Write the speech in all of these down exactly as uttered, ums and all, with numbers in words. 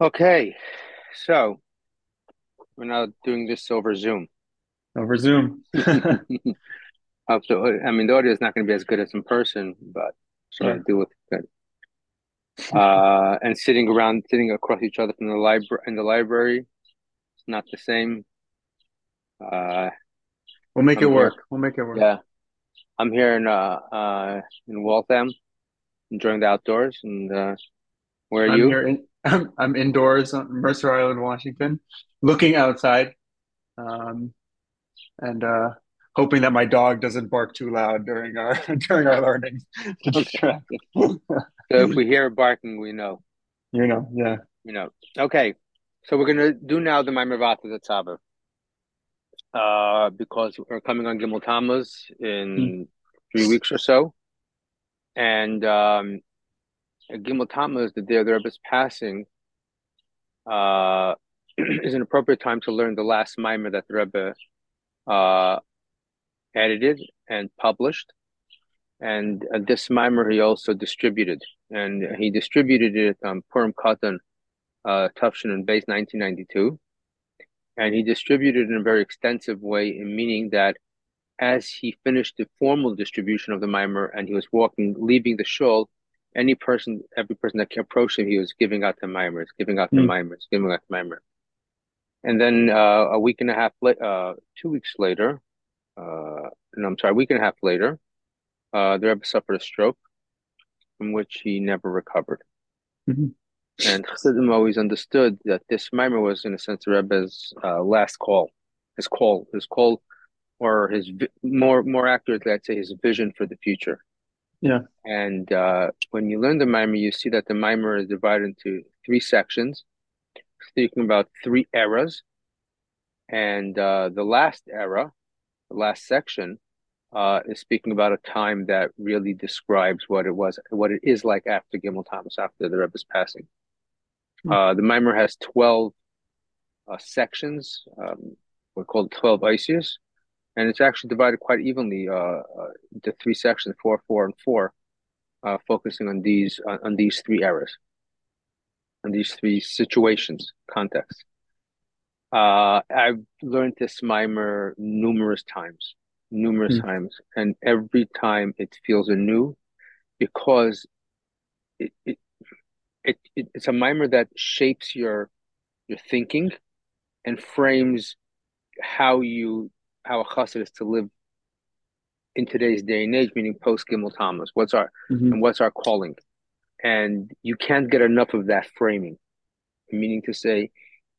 Okay, so we're now doing this over Zoom. Over Zoom. I mean, the audio is not going to be as good as in person, but try yeah. to do it good. Uh, and sitting around, sitting across each other from the library in the library, it's not the same. Uh, we'll make I'm it here. work. We'll make it work. Yeah, I'm here in uh, uh in Waltham, enjoying the outdoors. And uh, where are I'm you? Here in, I'm I'm indoors on Mercer Island, Washington, looking outside. Um. And uh, hoping that my dog doesn't bark too loud during our during our learning. So if we hear barking, we know. You know, yeah. You know. Okay, so we're gonna do now the Maamar V'ata Te'tzaveh, uh, because we're coming on Gimmel Tammuz in mm. three weeks or so, and um, Gimmel Tammuz, the day of the Rebbe's passing, uh, is an appropriate time to learn the last Maamar that the Rebbe Uh, edited and published, and uh, this Maamar he also distributed, and he distributed it on Purim Katan uh, Tarfish and Base nineteen ninety-two, and he distributed it in a very extensive way, in meaning that as he finished the formal distribution of the Maamar and he was walking, leaving the shul, any person, every person that approached him, he was giving out the Maamars, giving out the Maamars, giving out the Maamar. And then uh, a week and a half, la- uh, two weeks later, uh, no, I'm sorry, a week and a half later, uh, the Rebbe suffered a stroke from which he never recovered. Mm-hmm. And Chassidim always understood that this Maamar was, in a sense, the Rebbe's uh, last call, his call, his call, or his vi- more more accurately, I'd say, his vision for the future. Yeah. And uh, when you learn the Maamar, you see that the Maamar is divided into three sections, speaking about three eras, and uh, the last era, the last section, uh, is speaking about a time that really describes what it was, what it is like after Gimmel Tammuz, after the Rebbe's passing. Mm-hmm. Uh, the Maamar has twelve uh, sections, um, we're called twelve Isius, and it's actually divided quite evenly uh, uh, into three sections, four, four, and four, uh, focusing on these on, on these three eras. In these three situations, contexts. Uh, I've learned this Maamar numerous times, numerous mm-hmm. times, and every time it feels anew, because it it, it it it's a Maamar that shapes your your thinking and frames how you how a chassid is to live in today's day and age, meaning post Gimmel Tammuz. What's our mm-hmm. and what's our calling? And you can't get enough of that framing, meaning to say,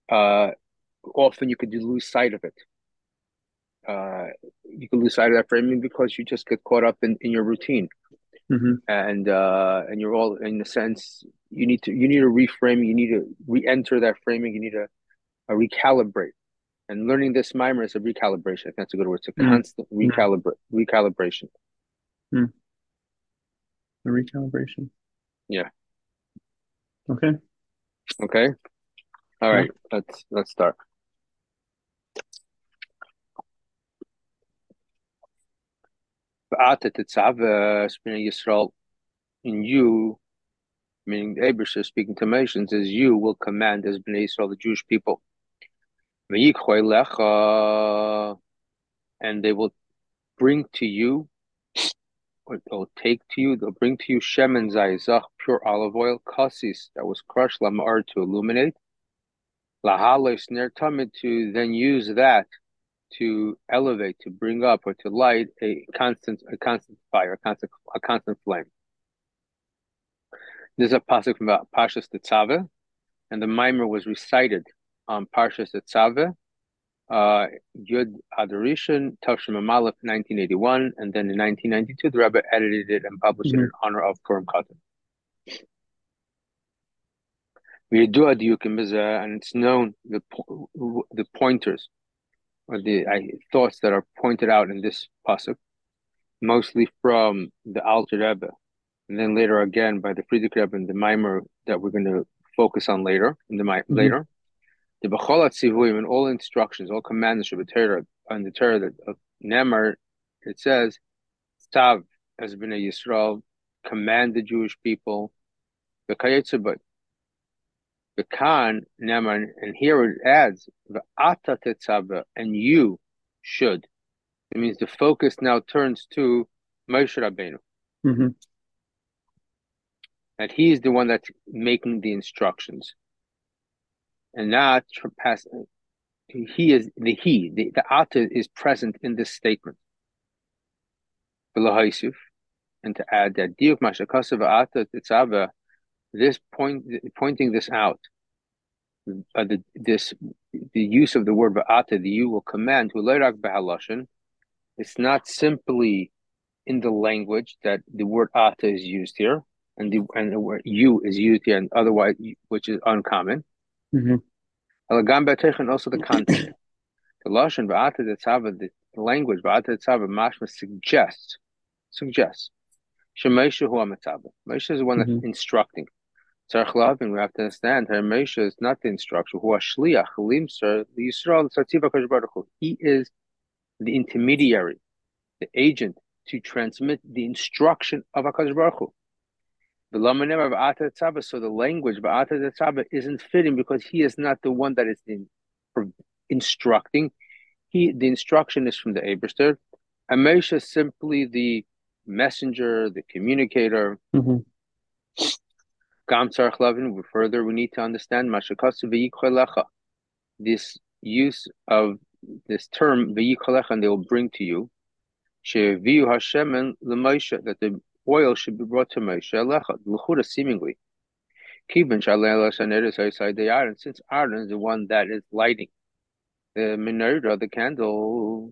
uh, often you could lose sight of it. Uh, you can lose sight of that framing because you just get caught up in, in your routine, mm-hmm. and uh, and you're all in a sense you need to you need to reframe, you need to re-enter that framing, you need to uh, recalibrate. And learning this Maamar is a recalibration. I think that's a good word. It's a mm-hmm. constant recalibra- recalibration. Mm. A recalibration. Yeah. Okay. Okay. All right. Yeah. Let's let's start. V'ata Tetzaveh, Bnei Yisrael, in you, meaning the Eibershter speaking to nations, as you will command as Bnei Yisrael, the Jewish people. V'yikchoi lecha, and they will bring to you. They'll take to you, they'll bring to you shemen zayzach, pure olive oil, kassis, that was crushed, lamar, to illuminate, lahalos ner tamid, to then use that to elevate, to bring up, or to light a constant a constant fire, a constant a constant flame. This is a pasuk from Pashas Tetzaveh, and the Maamar was recited on Pashas Tetzaveh, Uh, Yud Adurishin, Toshim Amaluf, nineteen eighty-one, and then in nineteen ninety-two, the Rebbe edited it and published mm-hmm. it in honor of Purim Katan. And it's known the the pointers or the uh, thoughts that are pointed out in this pasuk, mostly from the Alter Rebbe, and then later again by the Frierdiker Rebbe and the Maamar that we're going to focus on later in the mm-hmm. later. The b'cholat sivuim, in all instructions, all commandments of the Torah, on the Torah of Nemar, it says, "Tzav as Bnei Yisrael, command the Jewish people." The kayetzubot, The Khan, Neman, and here it adds, V'ata Tetzaveh, and you should. It means the focus now turns to Moshe Rabbeinu. Mm-hmm. That he is the one that's making the instructions. And not passing. He is the he, the, the Ata is present in this statement. And to add that, this point, pointing this out, uh, the, this, the use of the word va'ata, the you will command, it's not simply in the language that the word ata is used here, and the, and the word you is used here, and otherwise, which is uncommon. Mm-hmm. And also the content. The lashon va'ata tetzaveh, the language va'ata tetzaveh, mashma suggests, suggests. Moshe is the one that's mm-hmm. instructing. And we have to understand that Moshe is not the instruction. He is the intermediary, the agent to transmit the instruction of HaKadosh Baruch Hu. So the language isn't fitting because he is not the one that is instructing. He, the instruction is from the Eibershter. And Moshe is simply the messenger, the communicator. Mm-hmm. Further, we need to understand this use of this term, and they will bring to you, that the oil should be brought to Moshe, seemingly. And since Aaron is the one that is lighting the menorah, the candle,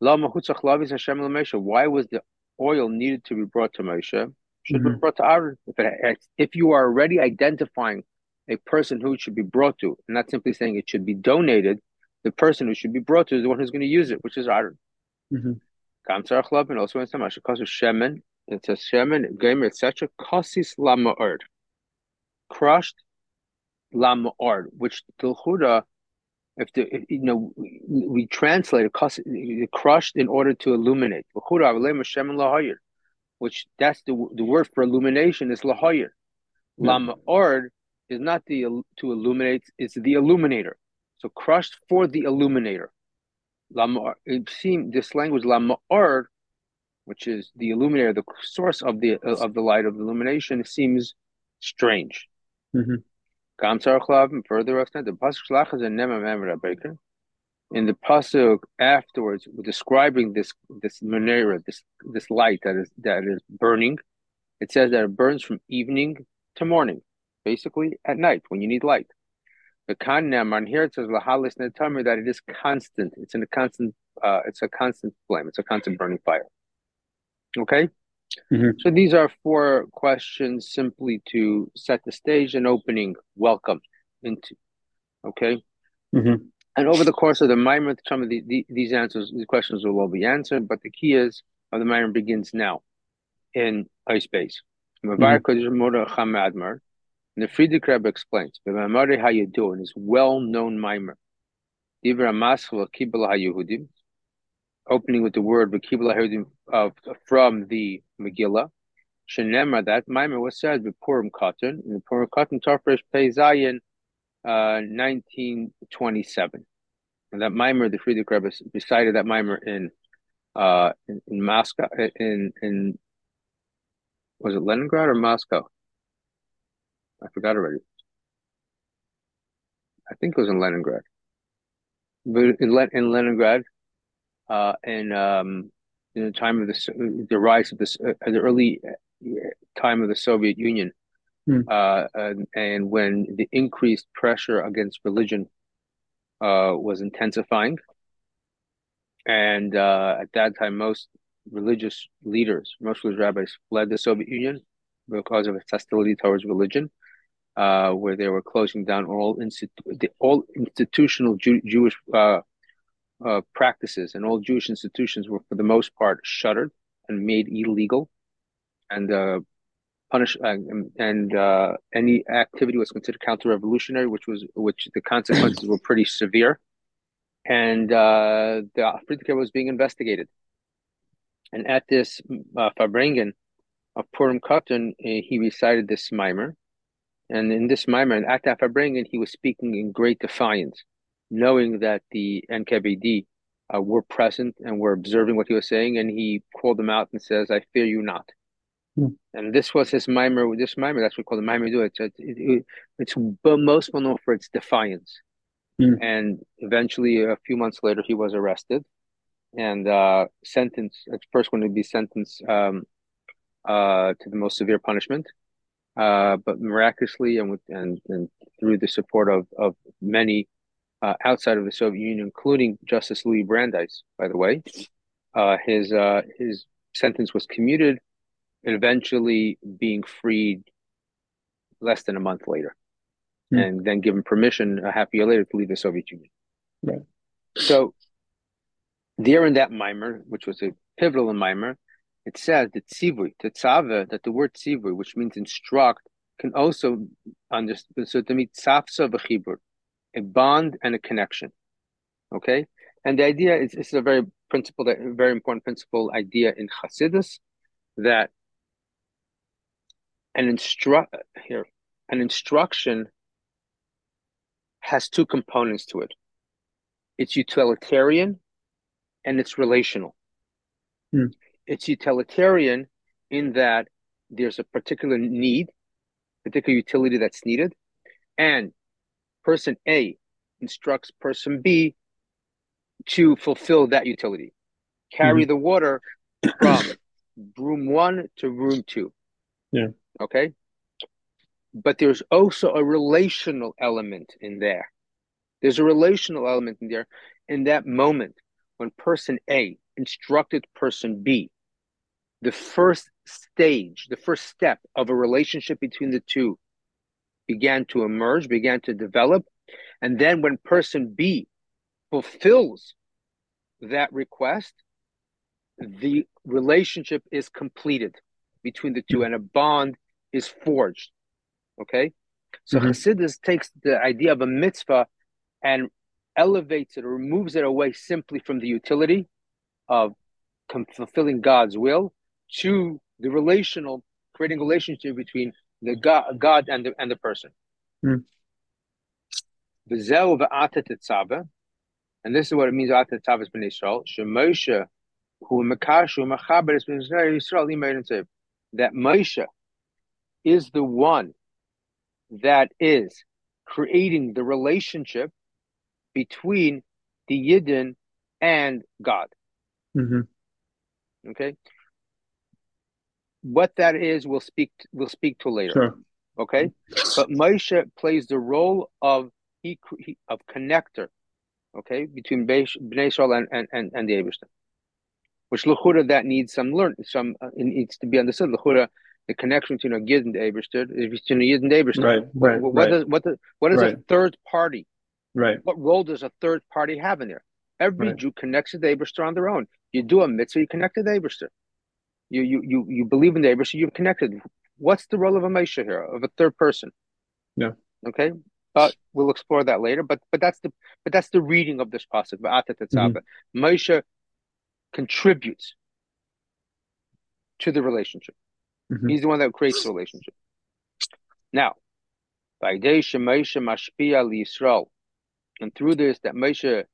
why was the oil needed to be brought to Moshe, should mm-hmm. be brought to Aaron. If, it, if you are already identifying a person who it should be brought to, and not simply saying it should be donated, the person who should be brought to is the one who's going to use it, which is Aaron. Mm-hmm. And also in some shemen, it says shemen, gamer, et cetera. Kasis lama'ord, crushed lama'ord, which tilchuda, if the if, you know we, we translate it crushed in order to illuminate, which that's the the word for illumination is lahayir. Mm-hmm. Lama'ord is not the to illuminate; it's the illuminator. So crushed for the illuminator. Lama'ord. It seems this language lama'ord, which is the illuminator, the source of the of the light of illumination, seems strange. Mm-hmm. And further extent, the pasuk in the pasuk afterwards, describing this this menorah, this this light that is that is burning, it says that it burns from evening to morning, basically at night when you need light. The kanam on here it says lahalis netamir, that it is constant. It's in a constant. Uh, it's a constant flame. It's a constant burning fire. Okay. Mm-hmm. So these are four questions simply to set the stage and opening welcome into, okay? Mm-hmm. And over the course of the Maimon, some of the, the, these answers, these questions will all be answered, but the key is, how the Maimon begins now in a space. Mm-hmm. And the Frierdiker Rebbe explains, how you do in his well-known Maimon, opening with the word of from the Megillah, Shenema, that Maimon was said with Purim Katan, in the Purim Katan Tarfish Pei Zayin, uh, nineteen twenty-seven. And that Maimon, the Frierdiker Rebbe recited that Maimon in, uh, in in Moscow, in in was it Leningrad or Moscow? I forgot already. I think it was in Leningrad, but in Le- in Leningrad. Uh, and um, in the time of the the rise of this, uh, the early time of the Soviet Union, mm. uh, and, and when the increased pressure against religion uh, was intensifying, and uh, at that time, most religious leaders, most religious rabbis, fled the Soviet Union because of its hostility towards religion, uh, where they were closing down all institu- the, all institutional Jew- Jewish. Uh, Uh, practices, and all Jewish institutions were for the most part shuttered and made illegal, and uh, punished, uh, and uh, any activity was considered counter-revolutionary, which was which the consequences were pretty severe, and uh, the Frierdiker was being investigated. And at this uh, Fabrengen of Purim Katan, uh, he recited this mimer, And in this Maimon, at Afabringen, he was speaking in great defiance, knowing that the N K V D uh, were present and were observing what he was saying, and he called them out and says, I fear you not. Hmm. And this was his Maimon, this Maimon, that's what we call the Maimon do. It's, it, it, it's most well known for its defiance. Hmm. And eventually, a few months later, he was arrested and uh, sentenced, at first going to be sentenced um, uh, to the most severe punishment. Uh, but miraculously, and with, and and through the support of of many uh, outside of the Soviet Union, including Justice Louis Brandeis, by the way, uh, his uh, his sentence was commuted, and eventually being freed less than a month later, mm. and then given permission a half year later to leave the Soviet Union. Right. So there in that mimer, which was a pivotal mimer, it says that tzivui, tetzaveh, that the word tzivui, which means instruct, can also understand, so to mean tzavsa v'chibur, a bond and a connection. Okay? And the idea is, it's a very principle, that very important principle idea in Chassidus, that an instru- here, an instruction has two components to it. It's utilitarian and it's relational. Mm. It's utilitarian in that there's a particular need, particular utility that's needed, and person A instructs person B to fulfill that utility. Carry mm-hmm. the water from room one to room two. Yeah. Okay? But there's also a relational element in there. There's a relational element in there in that moment when person A instructed person B. The first stage, the first step of a relationship between the two began to emerge, began to develop. And then when person B fulfills that request, the relationship is completed between the two and a bond is forged. Okay? So mm-hmm. Chassidus takes the idea of a mitzvah and elevates it or removes it away simply from the utility of fulfilling God's will to the relational, creating a relationship between the God, God and the and the person. Mm. And this is what it means. V'ata tetzaveh is Bnei Yisrael. Shemoshe, who mekasher umechaber is Bnei Yisrael imayin, that Moshe is the one that is creating the relationship between the Yidden and God. Mm-hmm. Okay, what that is, we'll speak. To, we'll speak to later. Sure. Okay, but Moshe plays the role of he of connector. Okay, between Bnei Yisrael and and and, and the Eibershter, which l'chura that needs some learn some uh, it needs to be understood. L'chura, the connection between a Yid and the Eibershter, between a Yid and the Eibershter. Right. Right. What, what right. does what does what is right. a third party? Right. What role does a third party have in there? Every right. Jew connects to the Eibershter on their own. You do a mitzvah, you connect to the Eibershter. You you you you believe in the Eibershter, you're connected. What's the role of a Moshe here, of a third person? Yeah. Okay. But we'll explore that later. But but that's the but that's the reading of this passage. V'ata tetzaveh, Moshe contributes to the relationship. Mm-hmm. He's the one that creates the relationship. Now, v'yidei sheMoshe mashpia al Yisrael, and through this that Moshe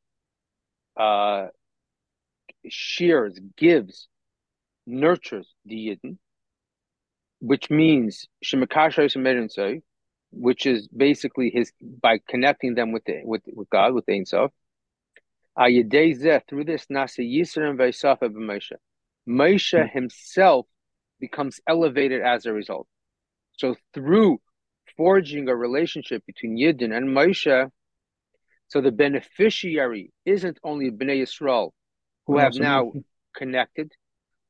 Uh, shears, gives, nurtures the Yidden, which means which is basically his by connecting them with the, with with God, with Ein Sof. Through this, Moshe Moshe himself becomes elevated as a result. So through forging a relationship between Yidden and Moshe, so the beneficiary isn't only Bnei Yisrael, who have now connected.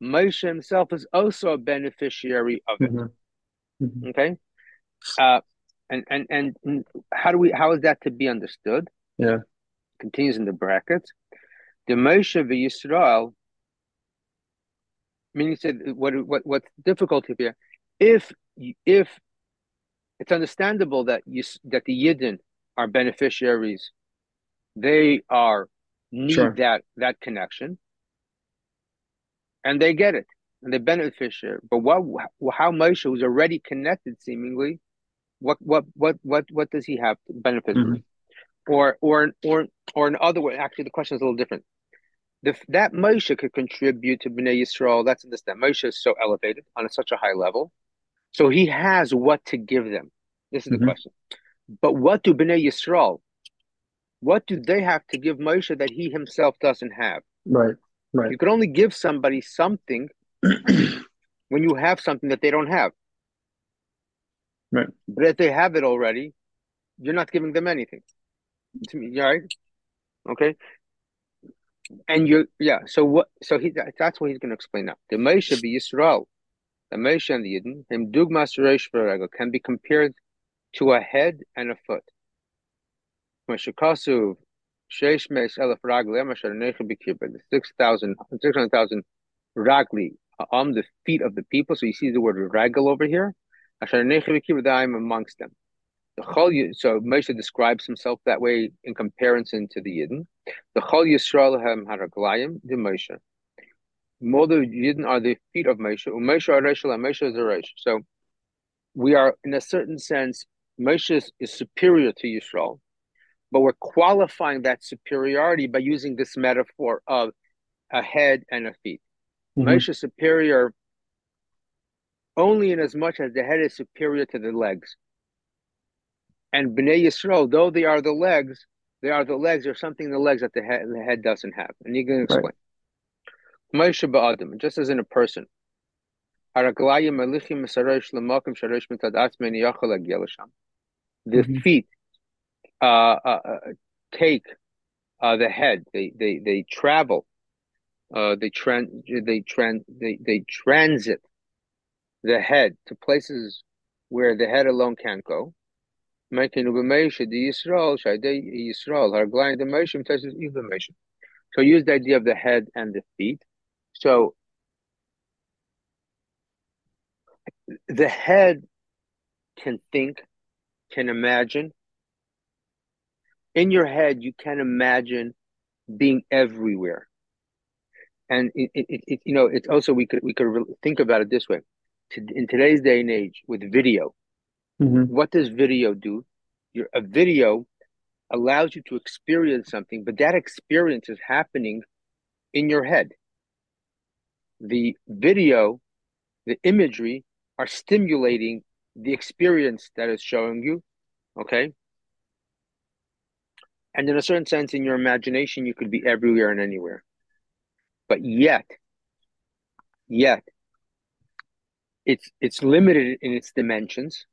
Moshe himself is also a beneficiary of it. Mm-hmm. Mm-hmm. Okay, uh, and and and how do we? How is that to be understood? Yeah, continues in the brackets. The Moshe v'Yisrael, meaning said what what what's difficult here? If if it's understandable that you that the Yidden are beneficiaries. They are need sure. that that connection, and they get it, and they benefit. But what? How Moshe, who's already connected, seemingly, What what what what what does he have to benefit mm-hmm. from? Or or or or in other way, actually, the question is a little different. The, that Moshe could contribute to Bnei Yisrael. Let's understand. Moshe is so elevated on a, such a high level, so he has what to give them. This is mm-hmm. the question. But what do Bnei Yisrael? What do they have to give Moshe that he himself doesn't have? Right, right. You can only give somebody something when you have something that they don't have. Right. But if they have it already, you're not giving them anything. To me, right? Okay. And you, yeah. So what? So he. That's what he's going to explain now. The Moshe be Yisrael, the Moshe and the Yidden, him dugmas reish v'regel, can be compared to a head and a foot. Meshukasuv sheish meis elef ragli amashar neichim b'kibur, the six thousand, six hundred thousand ragli on the feet of the people. So you see the word ragel over here. Ashar neichim b'kibur, that I am amongst them. The Chol, so Moshe describes himself that way in comparison to the Yidden. The Chol Yisrael Ham Haraglayim, the Moshe. More the Yidden are the feet of Moshe. Moshe Areshel and Moshe is Aresh. So we are, in a certain sense, Moshe is, is superior to Yisrael, but we're qualifying that superiority by using this metaphor of a head and a feet. Mm-hmm. Moshe is superior only in as much as the head is superior to the legs. And Bnei Yisrael, though they are the legs, they are the legs, or something in the legs that the head, the head doesn't have. And you can explain. Moshe ba'adam, just as in a person. The feet uh, uh, take uh, the head. They they they travel. Uh, they trans they trans they they transit the head to places where the head alone can't go. So use the idea of the head and the feet. So the head can think, can imagine. In your head, you can imagine being everywhere. And it, it, it you know, it's also, we could we could think about it this way. In today's day and age, with video, mm-hmm. what does video do? Your, a video allows you to experience something, but that experience is happening in your head. The video, the imagery are stimulating the experience that is showing you, okay? And in a certain sense, in your imagination, you could be everywhere and anywhere. But yet, yet, it's it's limited in its dimensions.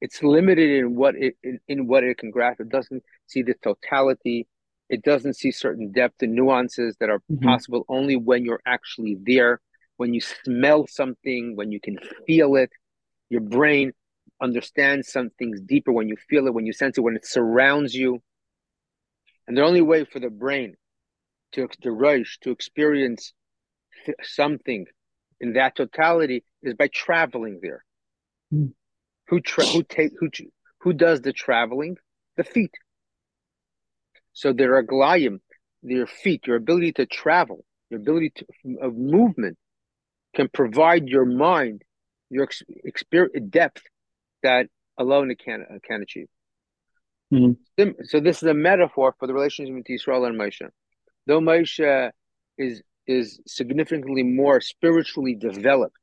It's limited in what it in, in what it can grasp. It doesn't see the totality. It doesn't see certain depth and nuances that are mm-hmm. possible only when you're actually there, when you smell something, when you can feel it. Your brain understands some things deeper when you feel it, when you sense it, when it surrounds you. And the only way for the brain to to rush, to experience th- something in that totality is by traveling there. Mm. Who tra- who take who who does the traveling? The feet. So the raglayim, your feet, your ability to travel, your ability to, of movement, can provide your mind your ex- experience depth that alone it can uh, can achieve. Mm-hmm. So this is a metaphor for the relationship between Yisrael and Moshe. Though Moshe is is significantly more spiritually developed,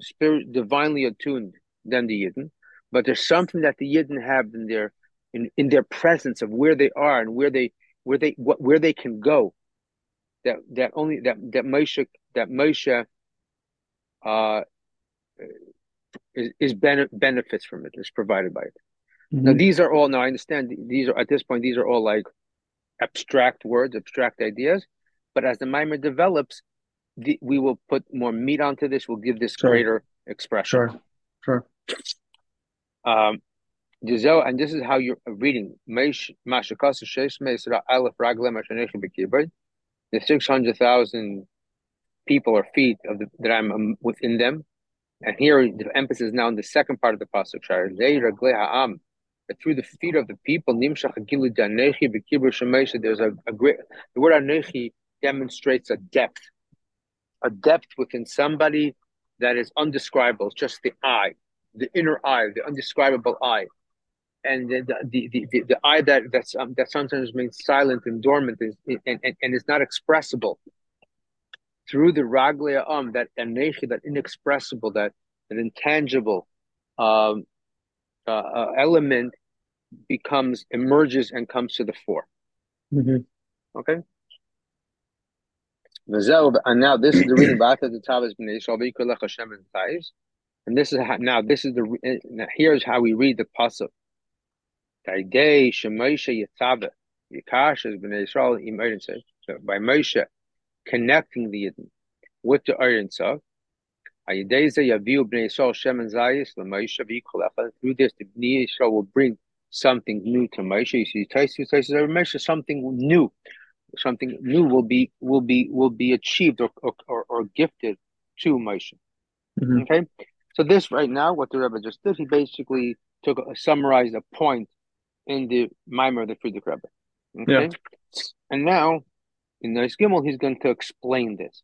spirit divinely attuned than the Yidden, but there's something that the Yidden have in their in, in their presence of where they are and where they where they what where they can go, that that only that that Moshe that Moshe uh is, is ben, benefits from it, is provided by it. Mm-hmm. Now these are all now I understand these are at this point these are all like abstract words, abstract ideas, but as the Maamar develops, the, we will put more meat onto this. We'll give this sure. greater expression. Sure. Sure. Um, and this is how you're reading. The six hundred thousand people or feet of the, that I'm within them, and here the emphasis is now in the second part of the pasuk. Through the feet of the people, there's a, a great. The word anechi demonstrates a depth, a depth within somebody that is undescribable. It's just the eye, the inner eye, the undescribable eye. and the the the, the, the I that that's um, that sometimes remains silent and dormant is and, and, and is not expressible through the raglia um that anechi, that inexpressible, that an intangible um uh, uh, element becomes emerges and comes to the fore. Mm-hmm. Okay. And now this is the reading about the Tavis Bnei Yisrael, and this is how, now this is the now here's how we read the pasuk. Taidei Shemoshe Yitzave Yikashes Bnei Yisrael Im Ein Sof. So by Moshe connecting the Yidden with the Ein Sof, Ayidei Ze Yaviu Bnei Yisrael Shem and Zayis LeMoshe V'Yikolecha. Through this, the Bnei Yisrael will bring something new to Moshe. You see, Taisu Taisu Moshe, something new. Something new will be will be will be achieved or or, or gifted to Moshe. Mm-hmm. Okay, so this right now, what the Rebbe just did, he basically took a, summarized a point in the Maamar of the Frierdiker Rebbe. Okay, yeah. And now in the Gimmel, he's going to explain this.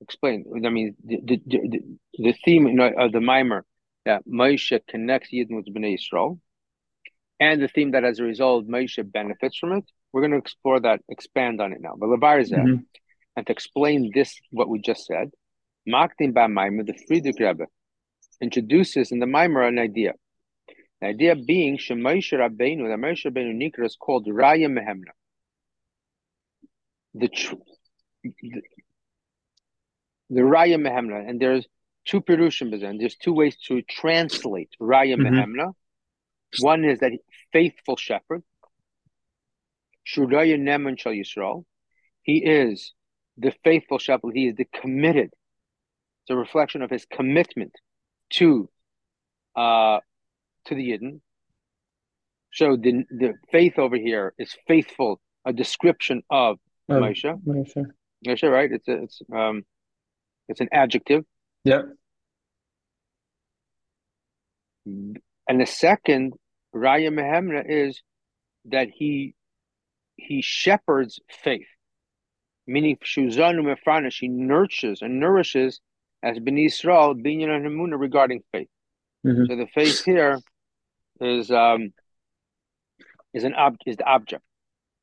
Explain. I mean, the the, the, the theme of the Maamar that Moshe connects Yidden with Bnei Yisrael, and the theme that as a result Moshe benefits from it. We're going to explore that, expand on it now. But Lebarzeh, mm-hmm. and to explain this, what we just said, Maktim by Maimar, the Frierdiker Rebbe introduces in the Maimar an idea. The idea being Moshe Rabbeinu, the Moshe Rabbeinu Nikra is called Ra'aya Mehemna. The, the, the Ra'aya Mehemna, and there's two perushim, and there's two ways to translate Ra'aya mm-hmm. Mehemna. One is that faithful shepherd. Shudaya Neman Shal Yisrael. He is the faithful shepherd. He is the committed. It's a reflection of his commitment to uh, to the Yidden. So the the faith over here is faithful, a description of oh, Moshe. Moshe. Moshe, right? It's a, it's um it's an adjective. Yeah. And the second, Ra'aya Mehemna, is that he He shepherds faith, meaning Shuzanu Mefranish, he nurtures and nourishes as Bnei Yisrael, Binyan and Hamuna regarding faith. Mm-hmm. So the faith here is um is an ob- is the object.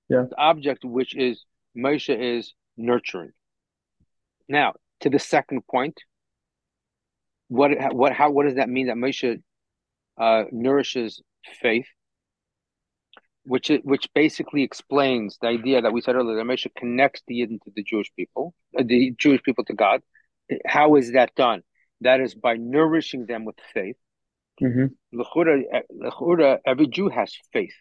Yeah. The object which is Moshe is nurturing. Now to the second point, what what how what does that mean that Moshe uh, nourishes faith? Which which basically explains the idea that we said earlier that Moshe connects the Yidden to the Jewish people, the Jewish people to God. How is that done? That is by nourishing them with faith. Mm-hmm. L'chura, l'chura, every Jew has faith.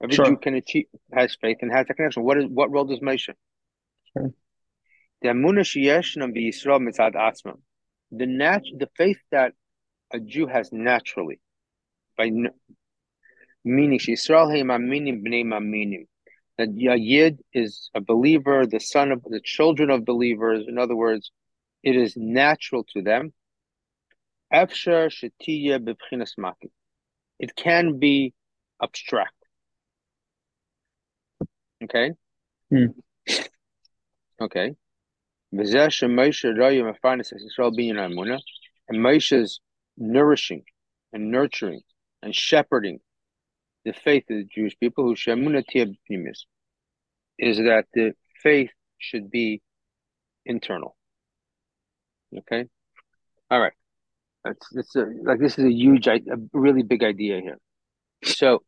Every sure. Jew can achieve, has faith and has a connection. What is what role does Moshe? Sure. The emunah sheyeshnam b'Yisrael mitzad atzmam, the nat the faith that a Jew has naturally by. Meaning, Yisrael he maminim bnei maminim, that Yid is a believer, the son of the children of believers. In other words, it is natural to them. Efshar shetiya b'bchinas maki, it can be abstract. Okay. Hmm. Okay. V'zeh sheMoshe ra'ya mefarnes Yisrael binyan amuna, and Moshe's nourishing and nurturing and shepherding the faith of the Jewish people, who shemunatiyah b'pnimis, is that the faith should be internal. Okay, all right. That's that's a, like this is a huge, a really big idea here. So,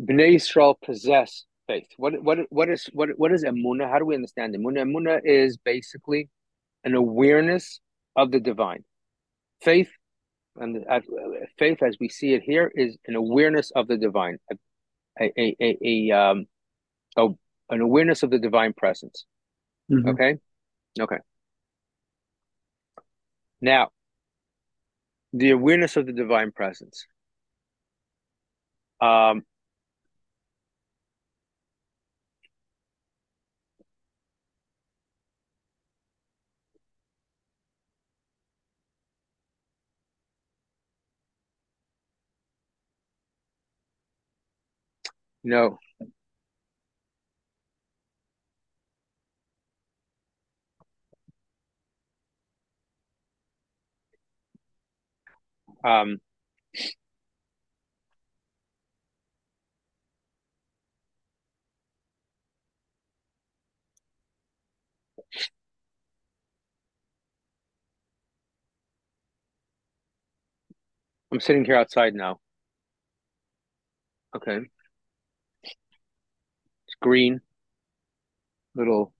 Bnei Yisrael possess faith. What what what is what what is emunah? How do we understand emunah? Emunah is basically an awareness of the divine. Faith. And faith, as we see it here, is an awareness of the divine, a, a, a, a um, a, an awareness of the divine presence. Mm-hmm. Okay, okay. Now, the awareness of the divine presence. Um, No. Um, I'm sitting here outside now. Okay. It's green. Little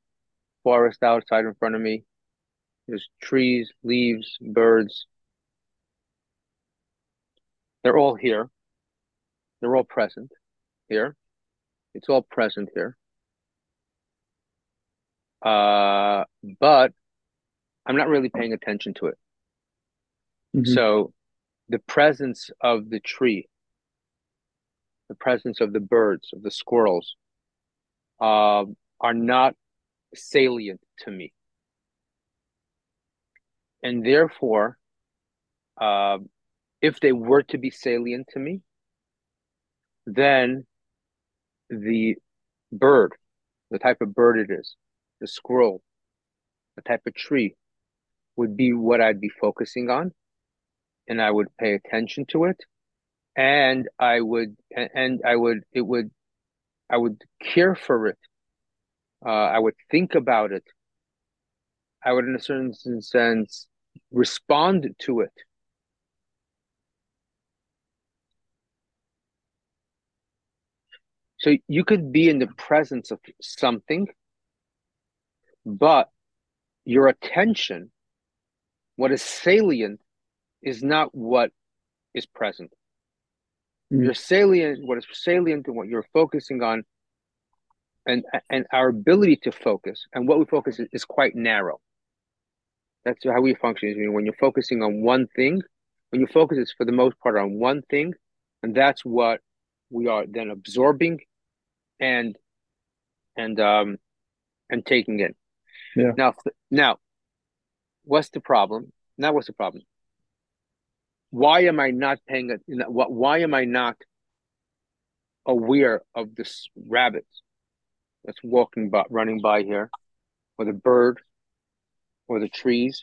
forest outside in front of me. There's trees, leaves, birds. They're all here. They're all present here. It's all present here. Uh, but I'm not really paying attention to it. Mm-hmm. So the presence of the tree, the presence of the birds, of the squirrels, uh, are not salient to me. And therefore, uh, if they were to be salient to me, then the bird, the type of bird it is, the squirrel, the type of tree, would be what I'd be focusing on, and I would pay attention to it, and I would, and I would, it would, I would care for it. Uh, I would think about it. I would, in a certain sense, respond to it. So you could be in the presence of something, but your attention, what is salient, is not what is present. Mm-hmm. Your salient, what is salient and what you're focusing on, and and our ability to focus, and what we focus is, is quite narrow. That's how we function. I mean, when you're focusing on one thing, when you focus, it's for the most part on one thing, and that's what we are then absorbing and and um and taking in. Yeah. Now, now, what's the problem? Now, what's the problem? Why am I not paying? Why am I not aware of this rabbit that's walking by, running by here, or the bird, or the trees?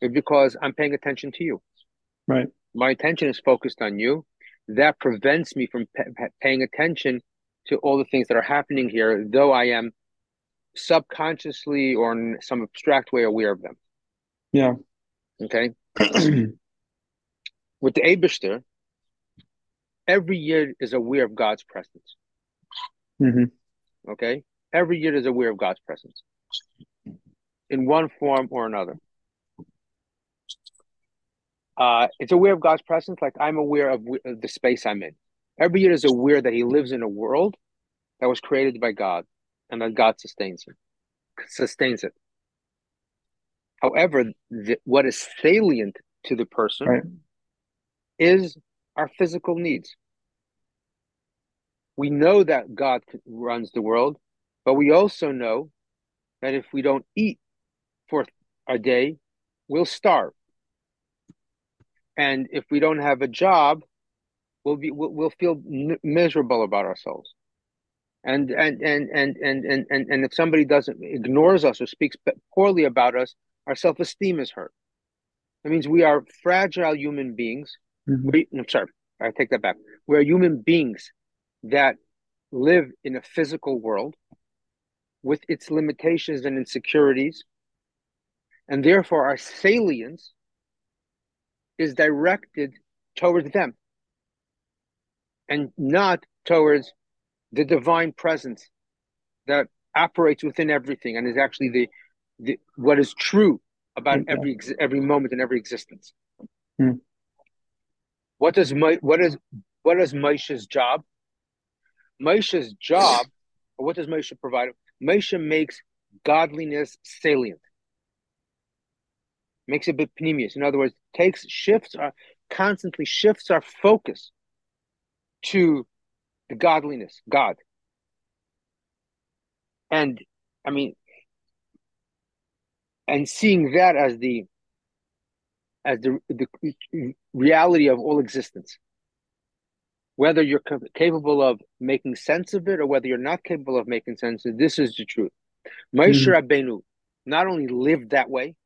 It's because I'm paying attention to you. Right. My attention is focused on you. That prevents me from pe- paying attention to all the things that are happening here, though I am subconsciously or in some abstract way aware of them. Yeah. Okay. With the Eibershter, every year is aware of God's presence. Mm-hmm. Okay? Every year is aware of God's presence in one form or another. Uh, it's aware of God's presence like I'm aware of, w- of the space I'm in. Every year is aware that he lives in a world that was created by God and that God sustains it. Sustains it. However, the, what is salient to the person, right, is our physical needs. We know that God runs the world, but we also know that if we don't eat for a day, we'll starve. And if we don't have a job, we'll be we'll, we'll feel n- miserable about ourselves. And and and and and and and and if somebody doesn't ignores us or speaks poorly about us, our self-esteem is hurt. That means we are fragile human beings. Mm-hmm. We, I'm sorry, I take that back. We are human beings that live in a physical world with its limitations and insecurities, and therefore our salience is directed towards them and not towards the divine presence that operates within everything and is actually the, the what is true about every every moment and every existence. Hmm. What does my, what is what is Moshe's job? Moshe's job, or what does Moshe provide? Moshe makes godliness salient, makes it a bit panemius. In other words, takes shifts our, constantly shifts our focus to the godliness, God. And I mean, and seeing that as the as the, the reality of all existence, whether you're capable of making sense of it or whether you're not capable of making sense of it, this is the truth. Moshe mm-hmm. Rabbeinu not only lived that way,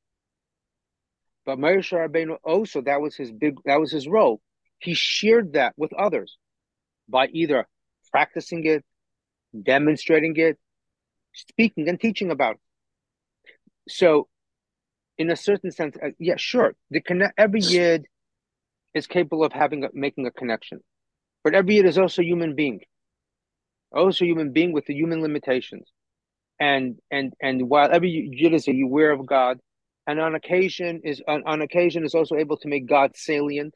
but Moshe Rabbeinu also, that was his big, that was his role. He shared that with others by either practicing it, demonstrating it, speaking and teaching about it. So, in a certain sense, uh, yeah, sure, the every yid is capable of having a, making a connection. But every Yid is also a human being, also a human being with the human limitations. And and and while every Yid is aware of God, and on occasion is on, on occasion is also able to make God salient.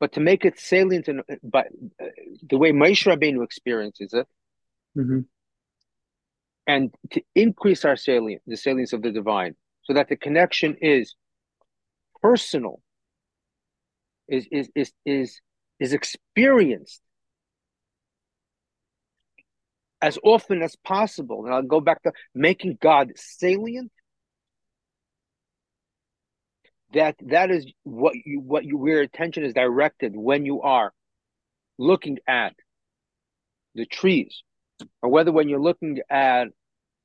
But to make it salient, and but uh, the way Moshe Rabbeinu experiences it, mm-hmm. and to increase our salient, the salience of the divine, so that the connection is personal, is is is is is experienced as often as possible. And I'll go back to making God salient. That that is what you what you where attention is directed when you are looking at the trees, or whether when you're looking at,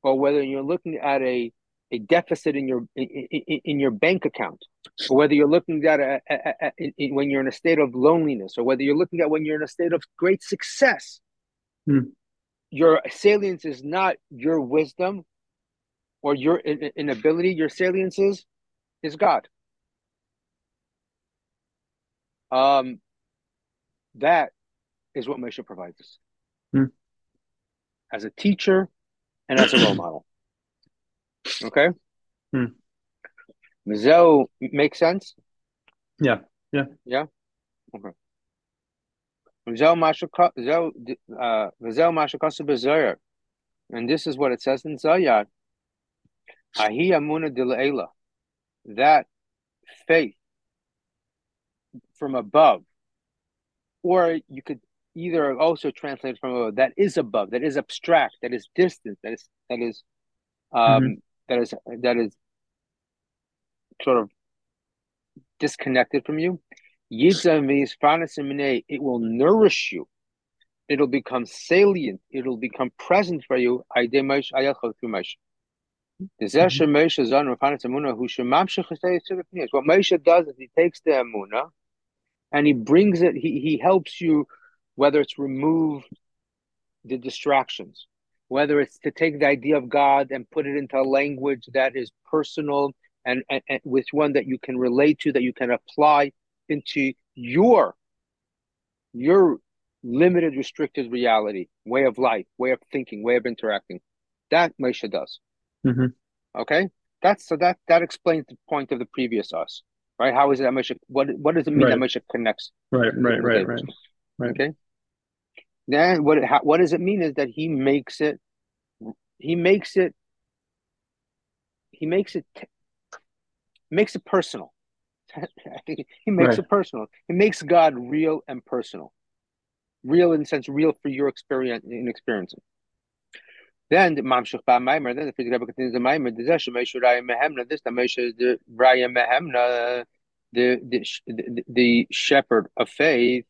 or whether you're looking at a, a deficit in your in, in, in your bank account, or whether you're looking at a, a, a, a, when you're in a state of loneliness, or whether you're looking at when you're in a state of great success. Hmm. Your salience is not your wisdom or your inability. Your salience is is God. Um, that is what Moshe provides us hmm. as a teacher and as a role model. Okay, hmm. Does that make sense? Yeah, yeah, yeah. Okay. And this is what it says in Zayar. That faith from above, or you could either also translate from above, that is above, that is abstract, that is distant, that is that is um mm-hmm. that is that is sort of disconnected from you. It will nourish you. It'll become salient. It'll become present for you. Mm-hmm. What Moshe does is he takes the Emunah and he brings it, he, he helps you, whether it's remove the distractions, whether it's to take the idea of God and put it into a language that is personal and, and, and with one that you can relate to, that you can apply into your your limited, restricted reality, way of life, way of thinking, way of interacting. That Moshe does. Mm-hmm. Okay, that's so that that explains the point of the previous us, right? How is it that Moshe? What what does it mean right. that Moshe connects? Right, right, right, right, right. Okay. Then what it, how, what does it mean is that he makes it, he makes it, he makes it, makes it personal. I think he makes right. it personal. He makes God real and personal, real in the sense real for your experience in experiencing. Then the Mamshech Ba Maimar. Then the Frierdiker Rebbe continues the Maimar. This is Ra'aya Mehemna. This is the Ra'aya Mehemna, the the the shepherd of faith.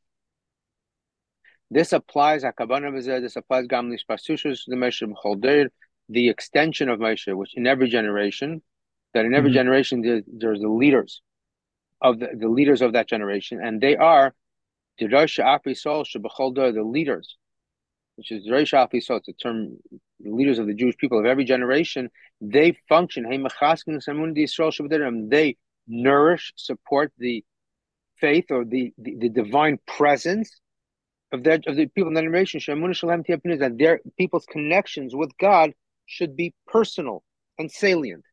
This applies Hakavana V'zeh. This applies Gam Lishpasushus the Moshe B'Cholder, the extension of Moshe, which in every generation, that in every mm-hmm. generation there, there's the leaders. Of the, the leaders of that generation, and they are the Rosh HaAfisol Shebacholda, the leaders, which is Rosh HaAfisol, the term, the leaders of the Jewish people of every generation. They function. They nourish, support the faith or the, the, the divine presence of that of the people in that generation. That their people's connections with God should be personal and salient.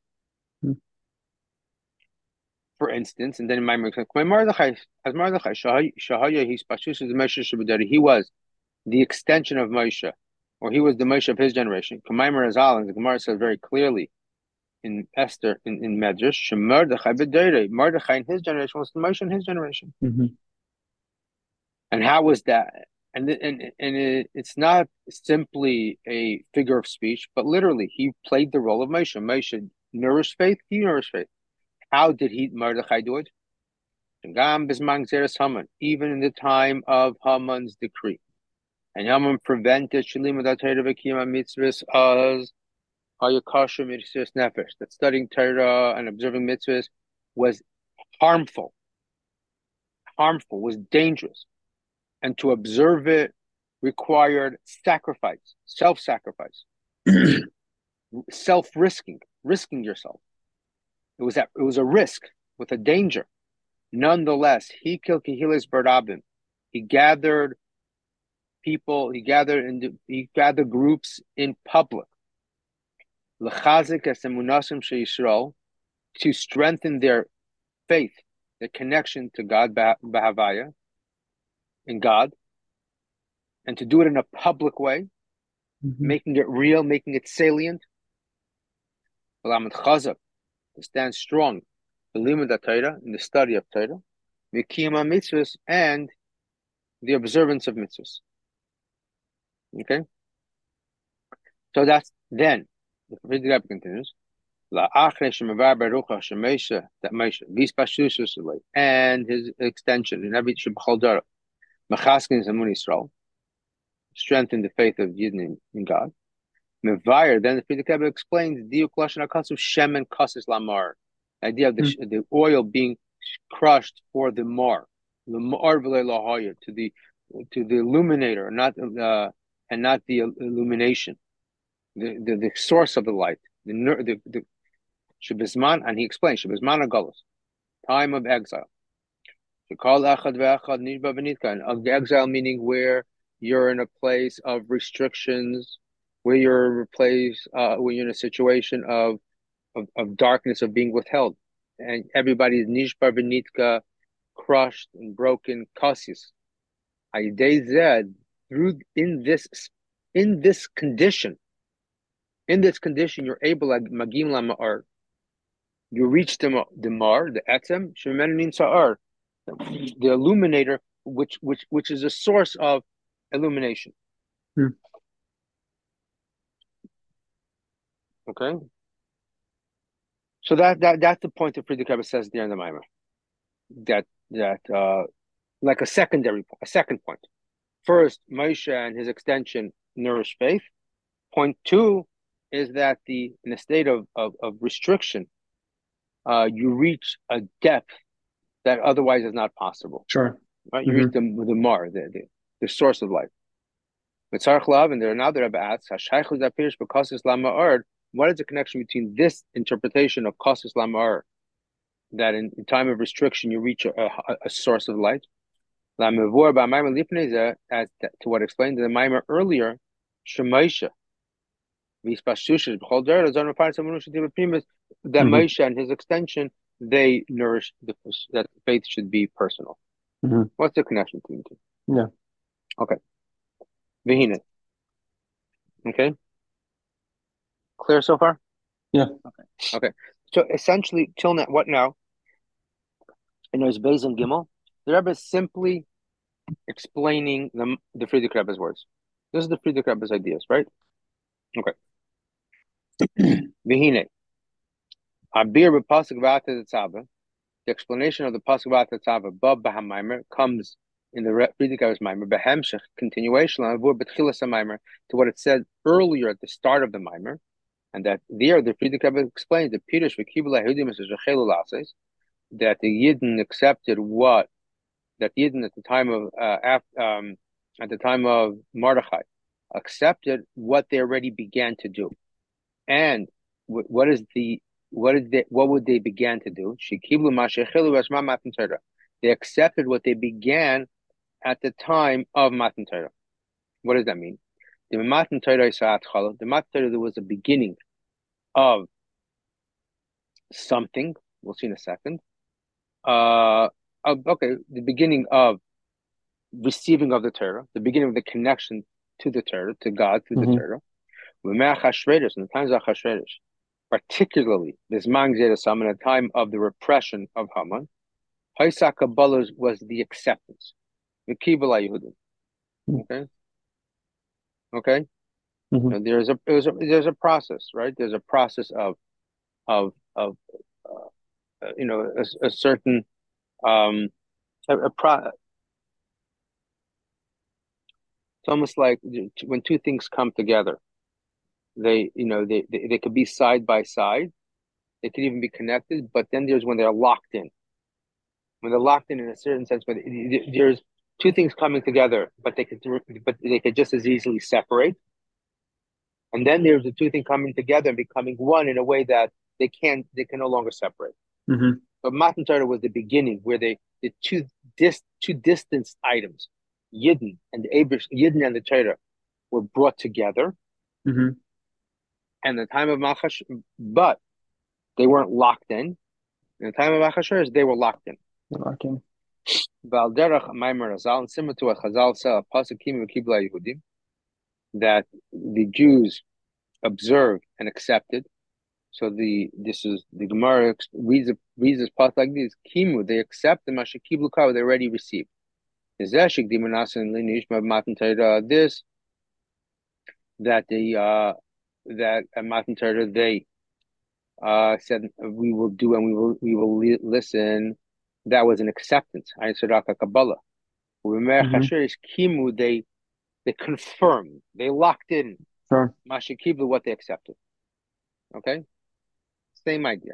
For instance, and then in my Mordechai, as Mordechai, he was the extension of Moshe, or he was the Moshe of his generation. And the Gemara says very clearly in Esther, in, in Midrash, Mordechai in his generation was the Moshe in his generation. Mm-hmm. And how was that? And, and, and it, it's not simply a figure of speech, but literally, he played the role of Moshe. Moshe nourished faith, he nourished faith. How did he, Mordechai, do it? Even in the time of Haman's decree. And Haman prevented that studying Torah and observing mitzvahs was harmful, harmful, was dangerous. And to observe it required sacrifice, self-sacrifice, self-risking, risking yourself. It was, at, it was a risk with a danger. Nonetheless, he killed Kehilas Barabim. He gathered people, he gathered in, he gathered groups in public. L'chazik es emunasim she'yisrael, to strengthen their faith, their connection to God, Bahavaya, in God, and to do it in a public way, mm-hmm. making it real, making it salient. L'amad chazak, to stand strong, in the study of Torah, Mikima mitzvahs, and the observance of mitzvahs. Okay? So that's then. The Frierdiker Rebbe continues. And his extension in every Shebchaldara, Machaskin Zamun Yisrael, strengthen the faith of Yidden in God. Mevayer, then the Frierdiker Rebbe explains Diuk Lashon HaKatsuv Shem and Kasis Lamar, idea of the mm-hmm. the oil being crushed for the mar, lamar v'le lahaya, to the to the illuminator, not uh, and not the illumination, the, the the source of the light, the the the Shebizman, and he explains Shebizman Golos, time of exile. Of the exile meaning where you're in a place of restrictions, where you're in a place uh, where you're in a situation of. Of, of darkness, of being withheld, and everybody is nishbar v'nitka, crushed and broken. Kasis, ayidei zeh, through in this in this condition, in this condition, you're able like magim lama'ar. You reach the the mar, the etzem shemenin sa'ar, the illuminator, which which which is a source of illumination. Hmm. Okay. So that, that that's the point that Frierdiker Rebbe says at the end of the Maimer. That that uh, like a secondary a second point. First, Moshe and his extension nourish faith. Point two is that the in a state of of, of restriction, uh, you reach a depth that otherwise is not possible. Sure, right? You mm-hmm. reach the the mar, the, the the source of life. And there another Rebbe asks, "Hashaychus apirish because Islam ma'ard." What is the connection between this interpretation of Qas Islam Ar, that in, in time of restriction you reach a, a, a source of light, as to what explained in the Maimer earlier, Shemaisha, that Moshe and his extension, they nourish the, that faith should be personal. Mm-hmm. What's the connection between the two? Yeah. Okay. Vihina. Okay. Clear so far? Yeah. Okay. Okay. So essentially, till now, what now? And there's Beis and Gimel. The Rebbe is simply explaining the the Frierdiker Rebbe's words. This is the Frierdiker Rebbe's ideas, right? Okay. Vihine. Abir b'Pasuk V'ata Tetzaveh. The explanation of the Pasuk V'ata Tetzaveh, Bab Bahamaimer, comes in the Frierdiker Rebbe's Maimer, Behemshech, continuation of Betchilas HaMaimer, to what it said earlier at the start of the Maimer. And that there, the Frierdiker Rebbe explains the Pirush v'Kibul Yehudim is Rechelu Lases, that the Yidden accepted what that Yidden at the time of uh, af, um, at the time of Mordechai accepted what they already began to do, and w- what is the what is the what would they began to do? Shekibul Mashechelu V'Shma Matan Torah. They accepted what they began at the time of Matan Torah. What does that mean? The Matan Torah there was a beginning of something. We'll see in a second. Uh, of, okay, the beginning of receiving of the Torah, the beginning of the connection to the Torah, to God, to mm-hmm. the Torah. And the times of Achashverosh, particularly this Zman Gzeira Samin, at the time of the repression of Haman, Haysak Kabbalah was the acceptance. The Kibbalah Yehudim. Okay. Okay, mm-hmm. so there's a, there's a there's a process, right? There's a process of of of uh, you know a, a certain um a, a pro. It's almost like when two things come together, they you know they, they they could be side by side, they could even be connected, but then there's when they're locked in, when they're locked in in a certain sense, but there's. Two things coming together, but they could, but they could just as easily separate. And then there's the two things coming together and becoming one in a way that they can, they can no longer separate. Mm-hmm. But Matan Torah was the beginning, where they the two dis, two distanced items, Yidden and the Eibershter, Yidden and the Torah, were brought together. Mm-hmm. And the time of Malchus, but they weren't locked in. In the time of Achashverosh, they were locked in. Locked in. And similar to what Chazal said, that the Jews observed and accepted. So the this is the Gemara reads reads this part like this: Kimu, they accept the Mashakiblu Kav they already received. Is that this that the uh, that at Matan Torah they uh, said we will do and we will we will li- listen. That was an acceptance. Ein Sof Kabbalah. Kimu, they they confirmed, they locked in sure. Mashakiblu what they accepted. Okay. Same idea.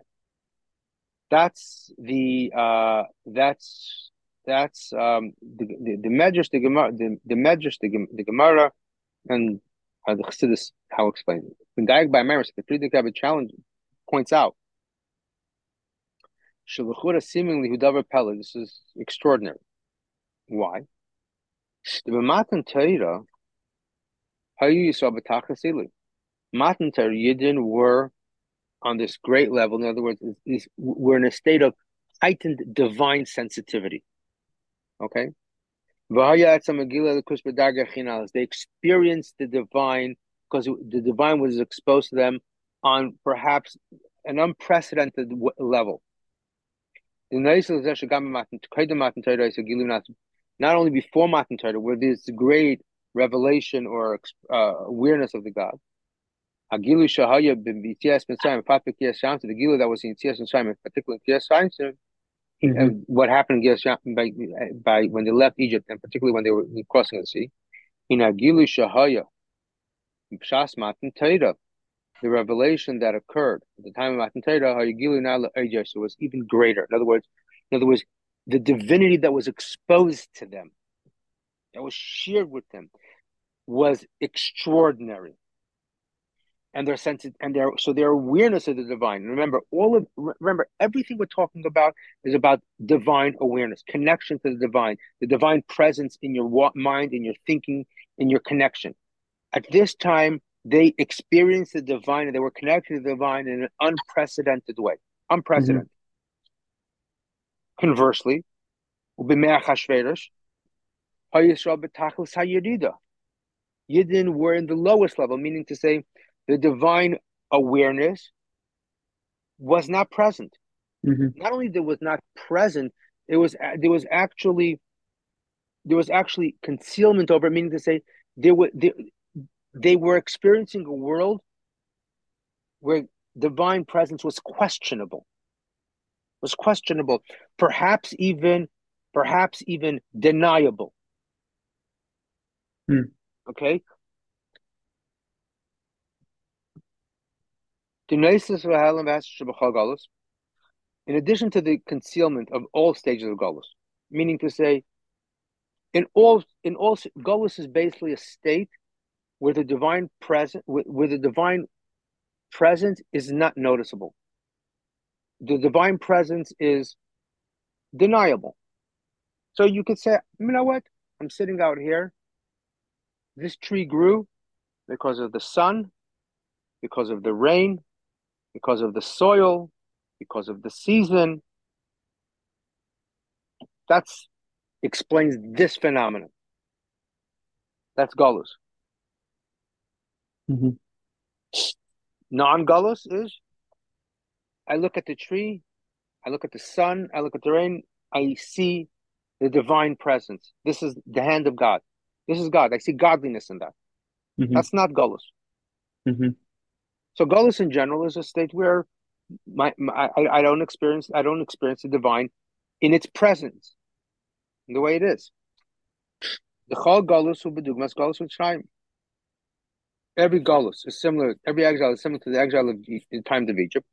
That's the uh, that's that's um, the the, the Medrash, the Gemara, the the Medrash, the, the Gemara, and uh, the Chassidus how explained it. When Taryag by Mercer, the Frierdiker Rebbe challenge points out, Shalachura seemingly Hudavar Pella. This is extraordinary. Why? The Matan Torah, Hayu Yisrael B'Tachasili. Matan Torah Yidden were on this great level. In other words, we're in a state of heightened divine sensitivity. Okay? They experienced the divine because the divine was exposed to them on perhaps an unprecedented level. Not only before Matan Torah, where there's great revelation or uh, awareness of the God, the Gilu that was in T S Mitzrayim, particularly in T S Mitzrayim, and what happened in T S by by when they left Egypt, and particularly when they were crossing the sea, in Gilu Shahaya, Pshas Matan Torah, the revelation that occurred at the time of Matan Torah, Gilu Na'la Eibershter was even greater. In other words, in other words, the divinity that was exposed to them, that was shared with them, was extraordinary. And their sense, and their so their awareness of the divine. Remember, all of remember everything we're talking about is about divine awareness, connection to the divine, the divine presence in your mind, in your thinking, in your connection. At this time, they experienced the divine, and they were connected to the divine in an unprecedented way. Unprecedented. Mm-hmm. Conversely, Yidden were in the lowest level, meaning to say, the divine awareness was not present. Mm-hmm. Not only that was not present, it was there was actually there was actually concealment over it, meaning to say they were they, they were experiencing a world where divine presence was questionable. Was questionable, perhaps even perhaps even deniable. Mm. Okay. In addition to the concealment of all stages of Golos, meaning to say, in all, in all, Golos is basically a state where the divine presence, where the divine presence is not noticeable. The divine presence is deniable. So you could say, you know what? I'm sitting out here. This tree grew because of the sun, because of the rain, because of the soil, because of the season. That explains this phenomenon. That's Gallus. Mm-hmm. Non-Gallus is, I look at the tree, I look at the sun, I look at the rain, I see the divine presence. This is the hand of God. This is God. I see godliness in that. Mm-hmm. That's not Gallus. Mm-hmm. So Golos in general is a state where my, my I, I don't experience I don't experience the divine in its presence, in the way it is. The Chol Golos who bedugmas Golos with Shnaim. Every Golos is similar. Every exile is similar to the exile of the, the times of Egypt.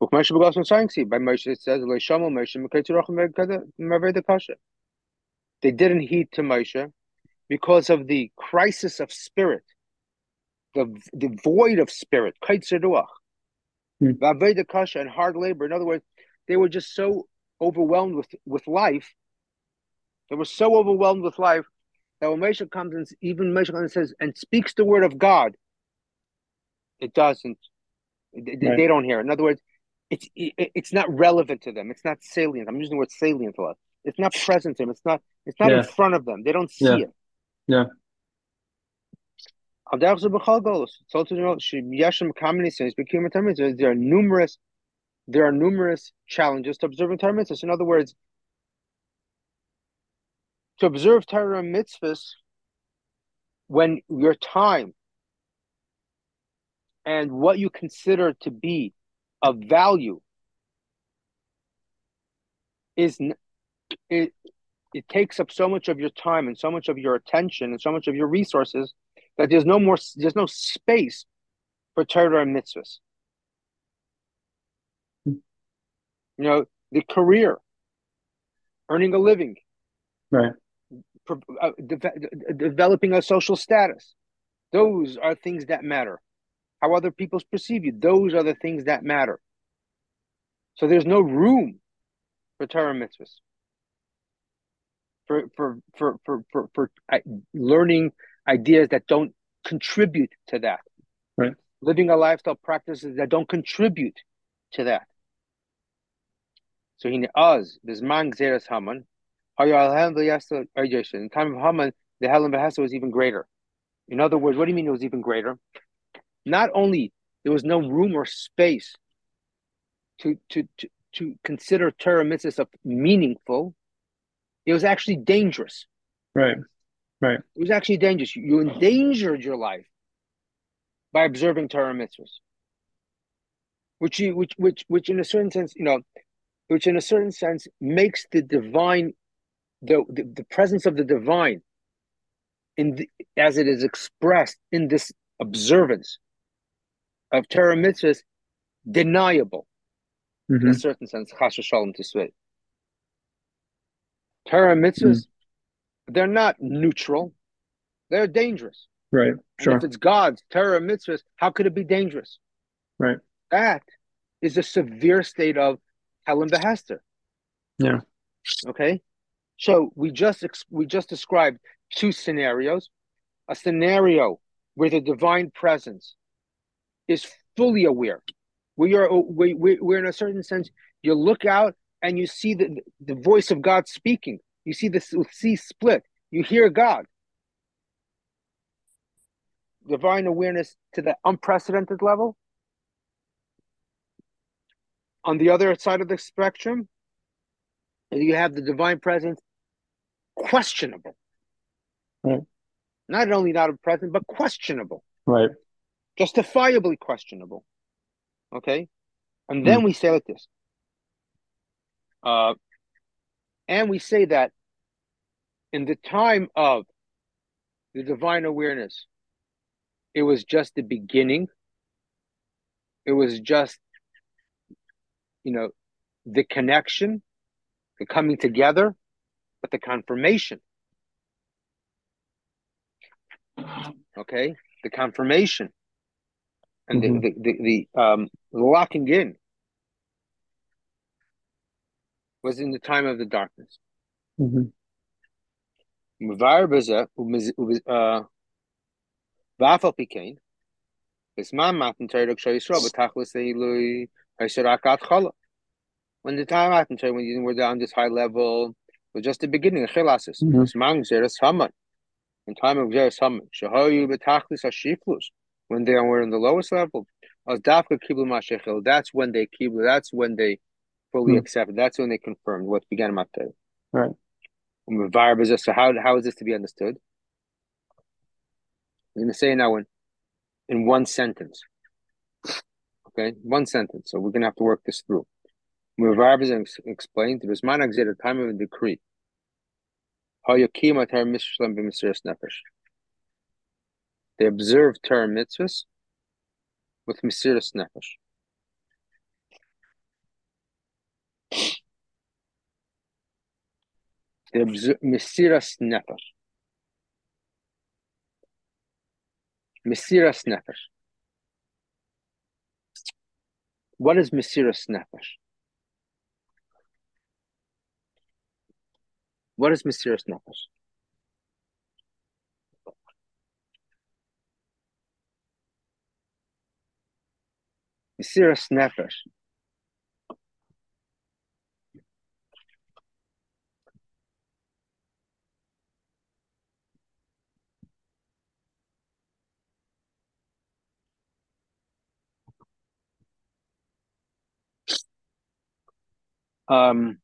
By Moshe it says Leishamol Moshe Mekayterachim Meveda Kasha. They didn't heed to Moshe because of the crisis of spirit. The, the void of spirit, kaitzer ruach, vaveda kasha, and hard labor. In other words, they were just so overwhelmed with, with life. They were so overwhelmed with life that when Moshe comes and even Moshe comes and says and speaks the word of God, it doesn't. Right. They, they don't hear it. In other words, it's it, it's not relevant to them. It's not salient. I'm using the word salient a lot. It's not present to them. It's not. It's not yeah. in front of them. They don't see yeah. it. Yeah. There are numerous. There are numerous challenges to observing Torah mitzvahs. In other words, to observe Torah mitzvahs when your time and what you consider to be of value is it. It takes up so much of your time and so much of your attention and so much of your resources that there's no more. There's no space for Torah and mitzvahs. You know, the career, earning a living, right? Pro, uh, de- de- developing a social status. Those are things that matter. How other people perceive you. Those are the things that matter. So there's no room for Torah mitzvahs, for for for for for, for uh, learning ideas that don't contribute to that. Right. Living a lifestyle practices that don't contribute to that. So he us this man Xeris Haman. In the time of Haman, the Helen Behesa was even greater. In other words, what do you mean it was even greater? Not only there was no room or space to to to, to consider Torah mitzvahs of meaningful, it was actually dangerous. Right, right. It was actually dangerous. You endangered your life by observing Torah mitzvahs, which you, which which which in a certain sense, you know, which in a certain sense makes the divine. The, the the presence of the divine, in the, as it is expressed in this observance of Torah mitzvahs, deniable mm-hmm. in a certain sense. Chas v'shalom to say, Torah mitzvahs, mm-hmm. they're not neutral; they're dangerous. Right. Sure. And if it's God's Torah mitzvahs, how could it be dangerous? Right. That is a severe state of Helen Behester. Yeah. Okay. So we just we just described two scenarios, a scenario where the divine presence is fully aware, where you're where, where in a certain sense you look out and you see the the voice of God speaking, you see the sea split, you hear God, divine awareness to the unprecedented level. On the other side of the spectrum, you have the divine presence. Questionable, right. Not only not a present, but questionable, right? Justifiably questionable. Okay, and then mm. we say like this, uh, and we say that in the time of the divine awareness, it was just the beginning. It was just, you know, the connection, the coming together. But the confirmation, okay, the confirmation, and mm-hmm. the the the, the um, locking in was in the time of the darkness. Mm-hmm. When the time happened, when you were down this high level. But just the beginning of Chilasis. Mm-hmm. In time of Zeres Haman, when they were in the lowest level, that's when they kiblu, that's when they fully mm-hmm. accepted, that's when they confirmed what began Matei. Right. So how how is this to be understood? I'm gonna say now in in one sentence. Okay, one sentence. So we're gonna have to work this through. Muvarb explained to Bismanak Zed at the time of the decree. They observed Torah mitzvahs with Mesiras Nefesh. They observed Mesiras Nefesh. Mesiras Nefesh. What is Mesiras Nefesh? What is Mesiras Nefesh? Mesiras Nefesh Um,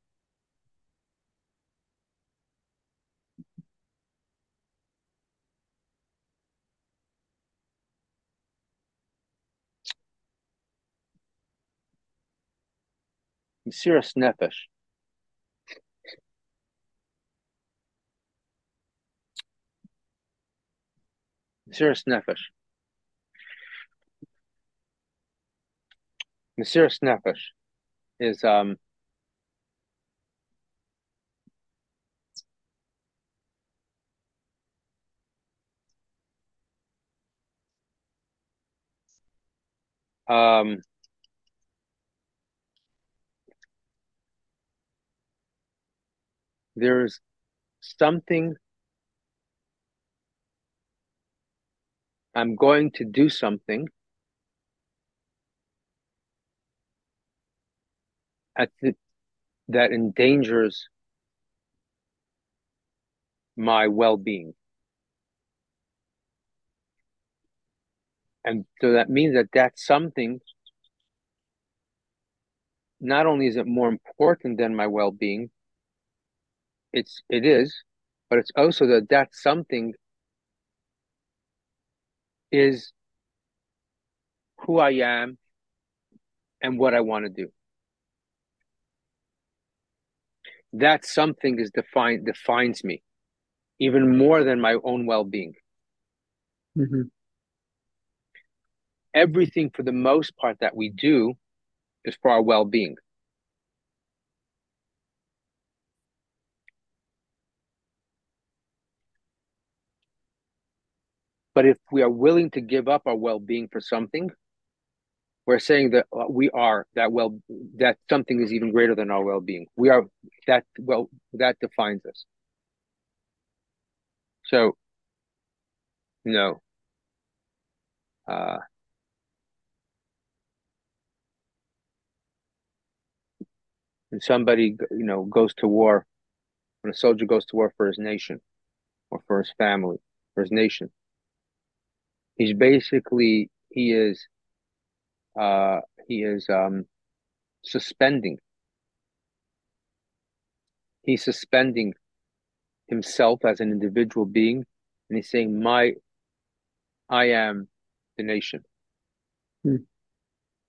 Mesiras Nefesh. Mesiras Nefesh. Mesiras Nefesh is um. Um, there's something, I'm going to do something at the, that endangers my well-being. And so that means that that's something, not only is it more important than my well-being, it's it is, but it's also that that something is who I am and what I want to do. That something is defined defines me even more than my own well-being. Mm-hmm. Everything, for the most part, that we do is for our well-being. But if we are willing to give up our well-being for something, we're saying that we are that well that something is even greater than our well-being. We are that well that defines us. So, you know, uh, when somebody, you know, goes to war, when a soldier goes to war for his nation or for his family, for his nation, he's basically, he is, uh, he is um, suspending. He's suspending himself as an individual being, and he's saying, "My, I am the nation. Hmm.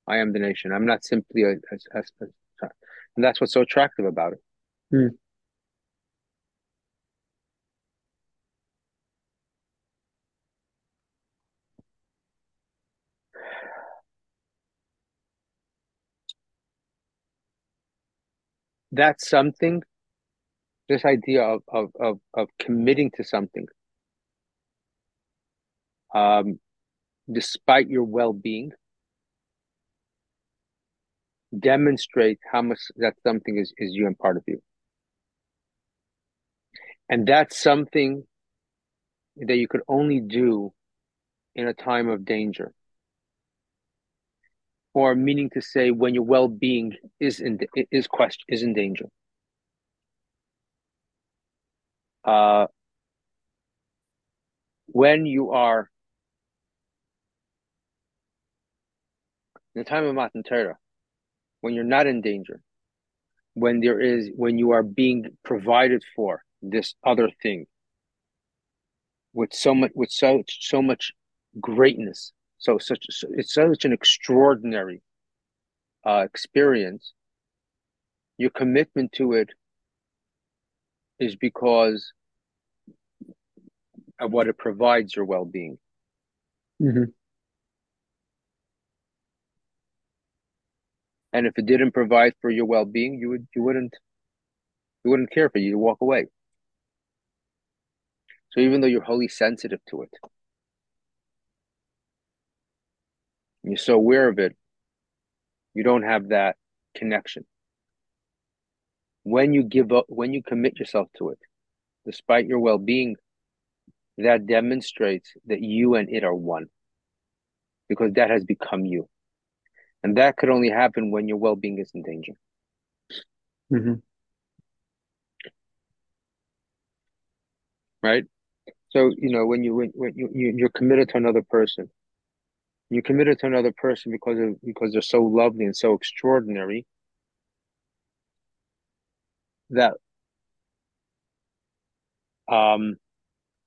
I am the nation. I'm not simply a." a, a And that's what's so attractive about it. Mm. That's something, this idea of, of, of, of committing to something, um, despite your well-being, demonstrate how much that something is, is you and part of you. And that's something that you could only do in a time of danger. Or meaning to say, when your well-being is in is question is in danger. Uh, when you are in the time of Matan Torah, when you're not in danger, when there is, when you are being provided for this other thing with so much, with so so much greatness, so such so, it's such an extraordinary uh, experience. Your commitment to it is because of what it provides your well-being. Mm-hmm. And if it didn't provide for your well-being, you would you wouldn't you wouldn't care for it. You'd walk away. So even though you're wholly sensitive to it, you're so aware of it, you don't have that connection. When you give up, when you commit yourself to it, despite your well-being, that demonstrates that you and it are one, because that has become you. And that could only happen when your well-being is in danger. Mm-hmm. Right? So, you know, when, you, when, when you, you, you're committed to another person, you're committed to another person because of, because they're so lovely and so extraordinary that um,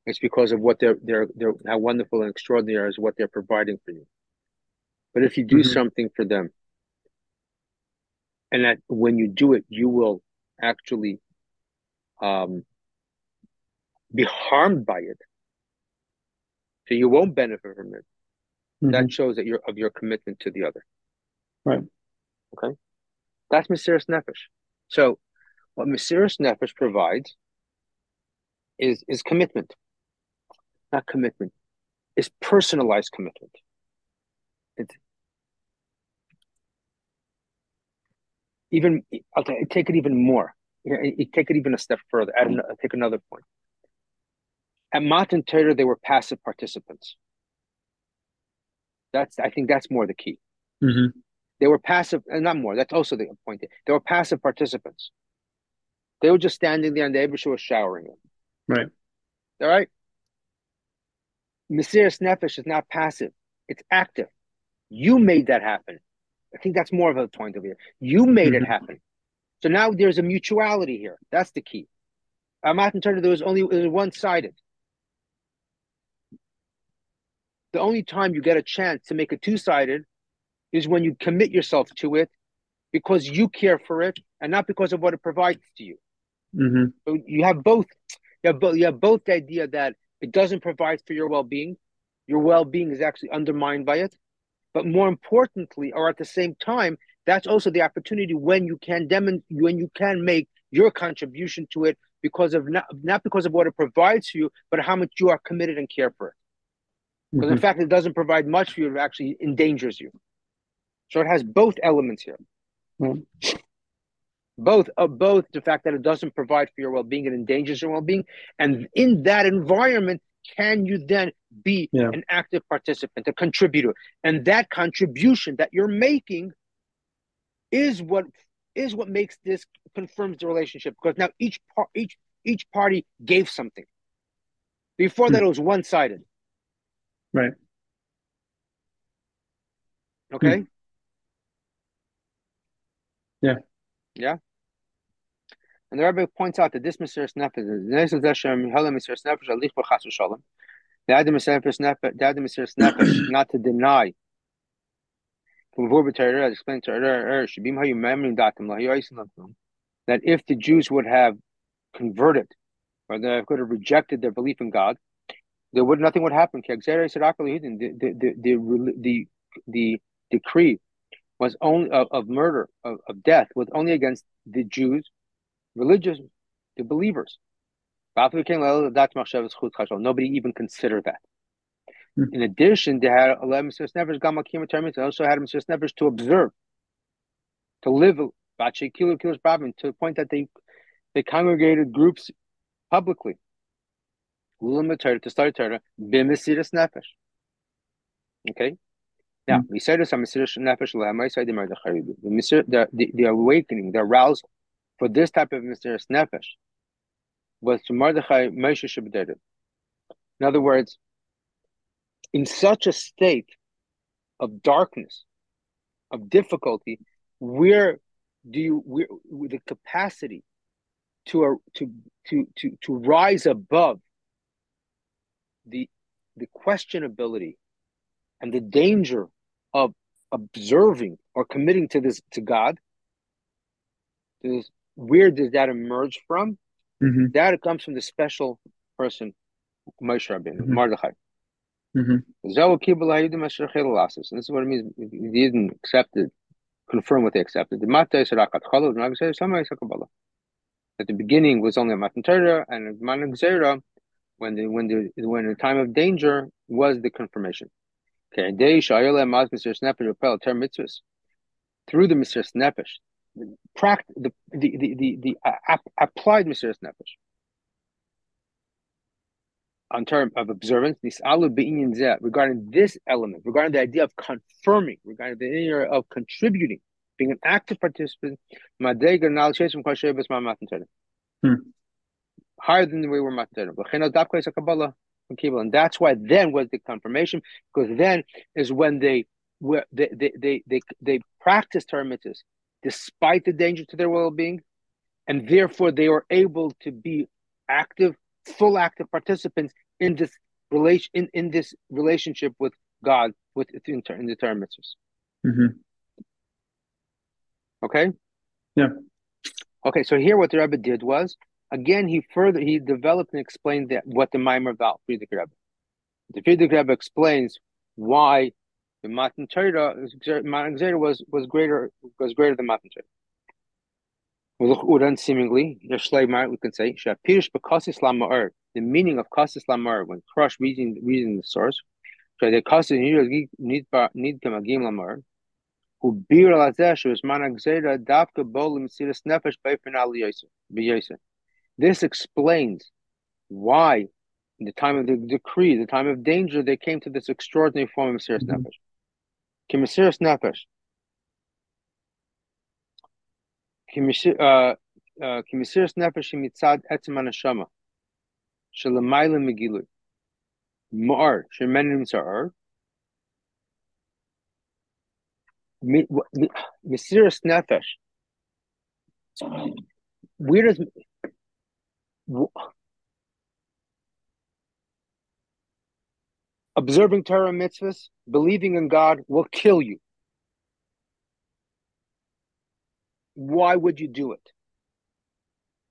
it's because of what they're, they're, they're, how wonderful and extraordinary is what they're providing for you. But if you do mm-hmm. something for them, and that when you do it, you will actually um, be harmed by it, so you won't benefit from it. Mm-hmm. That shows that you're of your commitment to the other. Right. Okay. That's Mesiras Nefesh. So what Mesiras Nefesh provides is is commitment. Not commitment. It's personalized commitment. It's even, I'll t- take it even more. You know, you take it even a step further. Add an- I'll take another point. At Matan Torah, they were passive participants. That's, I think that's more the key. Mm-hmm. They were passive, and not more, that's also the point. They were passive participants. They were just standing there and the Eibershter was showering them. Right. All right? Mesiras Nefesh is not passive. It's active. You made that happen. I think that's more of a point of view. You made mm-hmm. it happen. So now there's a mutuality here. That's the key. At Matan Torah, there was only it was one-sided. The only time you get a chance to make it two-sided is when you commit yourself to it because you care for it and not because of what it provides to you. Mm-hmm. So you have both. You have, bo- you have both the idea that it doesn't provide for your well-being. Your well-being is actually undermined by it. But more importantly, or at the same time, that's also the opportunity when you can dem- when you can make your contribution to it because of not, not because of what it provides you, but how much you are committed and care for it. Because in fact, it doesn't provide much for you, it actually endangers you. So it has both elements here. Mm-hmm. Both, uh, both the fact that it doesn't provide for your well-being, it endangers your well-being. And in that environment, can you then be yeah. an active participant, a contributor? And that contribution that you're making is what is what makes this, confirms the relationship. Because now each, par- each, each party gave something. Before that, mm-hmm. it was one-sided. Right. Okay. Yeah. Yeah. And the Rebbe points out that this Mesiras Nefesh, the idea of Mesiras Nefesh, not to deny. As explained to earlier, that if the Jews would have converted, or they could have rejected their belief in God, there would nothing would happen. The the the the, the decree was only of, of murder of, of death was only against the Jews, religious, the believers. Nobody even considered that. Mm-hmm. In addition, they had Mesiras Nefesh. They also had Mesiras Nefesh to observe, to live to the point that they they congregated groups publicly. To study Torah, b'mesiras nefesh. Okay, now we said this on mesiras nefesh le'amaisai de'mardacharidu. The the the awakening, the arousal for this type of mesiras nefesh was to Mordechai Moshe Shebedeidu. In other words, in such a state of darkness, of difficulty, where do you where with the capacity to uh, to to to to rise above the the questionability and the danger of observing or committing to this to God, to this, where does that emerge from? Mm-hmm. That it comes from the special person, Moshe Rabbeinu, mm-hmm. Mordechai. Mm-hmm. And this is what it means. They didn't accept it, confirm what they accepted. At the beginning was only a Matan Torah and Matan Gzera. When the when the when the time of danger was the confirmation. Okay, through the Mesiras Nefesh, the the the the, the uh, applied Mesiras Nefesh. on term of observance, regarding this element, regarding the idea of confirming, regarding the idea of contributing, being an active participant, hmm. higher than the way we're Matan Torah. And that's why then was the confirmation, because then is when they where they they they they, they practiced Torah mitzvahs despite the danger to their well-being, and therefore they were able to be active, full active participants in this relation in, in this relationship with God with in, in the Torah mitzvahs. Mm-hmm. Okay. Yeah. Okay. So here, what the Rebbe did was again he further he developed and explained that what the Maamar V'ata Te'tzaveh Rebbe. The Frierdiker Rebbe explains why the Matan Torah was was greater was greater than Matan Torah. Seemingly, we can say the meaning of Kassis Lamar when crushed reading reading the source. So the Kassis who bir nefesh. This explains why, in the time of the decree, the time of danger, they came to this extraordinary form of Mesiras Nefesh. Ki Mesiras Nefesh. Ki Mesiras Nefesh mitzad etzem haneshama. Shelamayla megilui. Ma'ar. Shemenim sa'ar. Mesiras Nefesh. Where does... Observing Torah mitzvahs, believing in God will kill you. Why would you do it?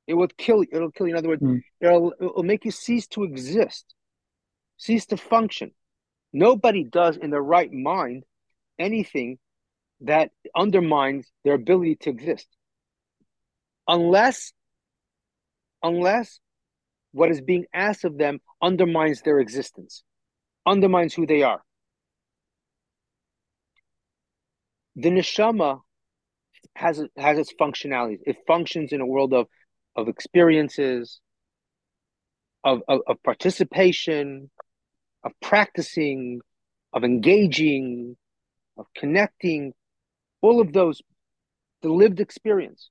It will kill you. It'll kill you. In other words, mm. it'll, it'll make you cease to exist, cease to function. Nobody does in their right mind anything that undermines their ability to exist. Unless, unless what is being asked of them undermines their existence. Undermines who they are. The neshama has has its functionalities. It functions in a world of of experiences, of, of of participation, of practicing, of engaging, of connecting. All of those, the lived experience.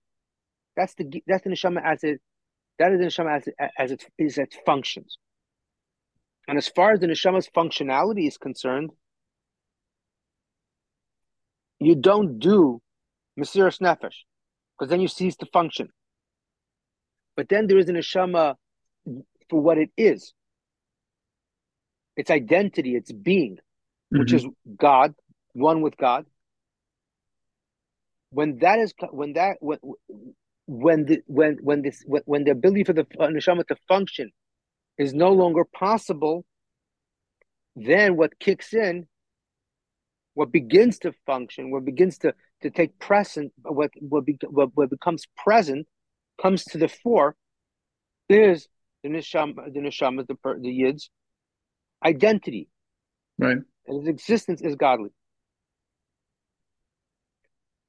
That's the that's the neshama as it that is the neshama as it, as it is its functions. And as far as the neshama's functionality is concerned, you don't do Mesiras Nefesh, because then you cease to function. But then there is a neshama for what it is. Its identity, its being, mm-hmm. which is God, one with God. When that is, when that, when, when the, when, when this, when, when the ability for the uh, neshama to function is no longer possible, then what kicks in, what begins to function, what begins to, to take present, what what, be, what what becomes present, comes to the fore, is the neshama, the neshama, the, the yid's identity, right? And his existence is godly.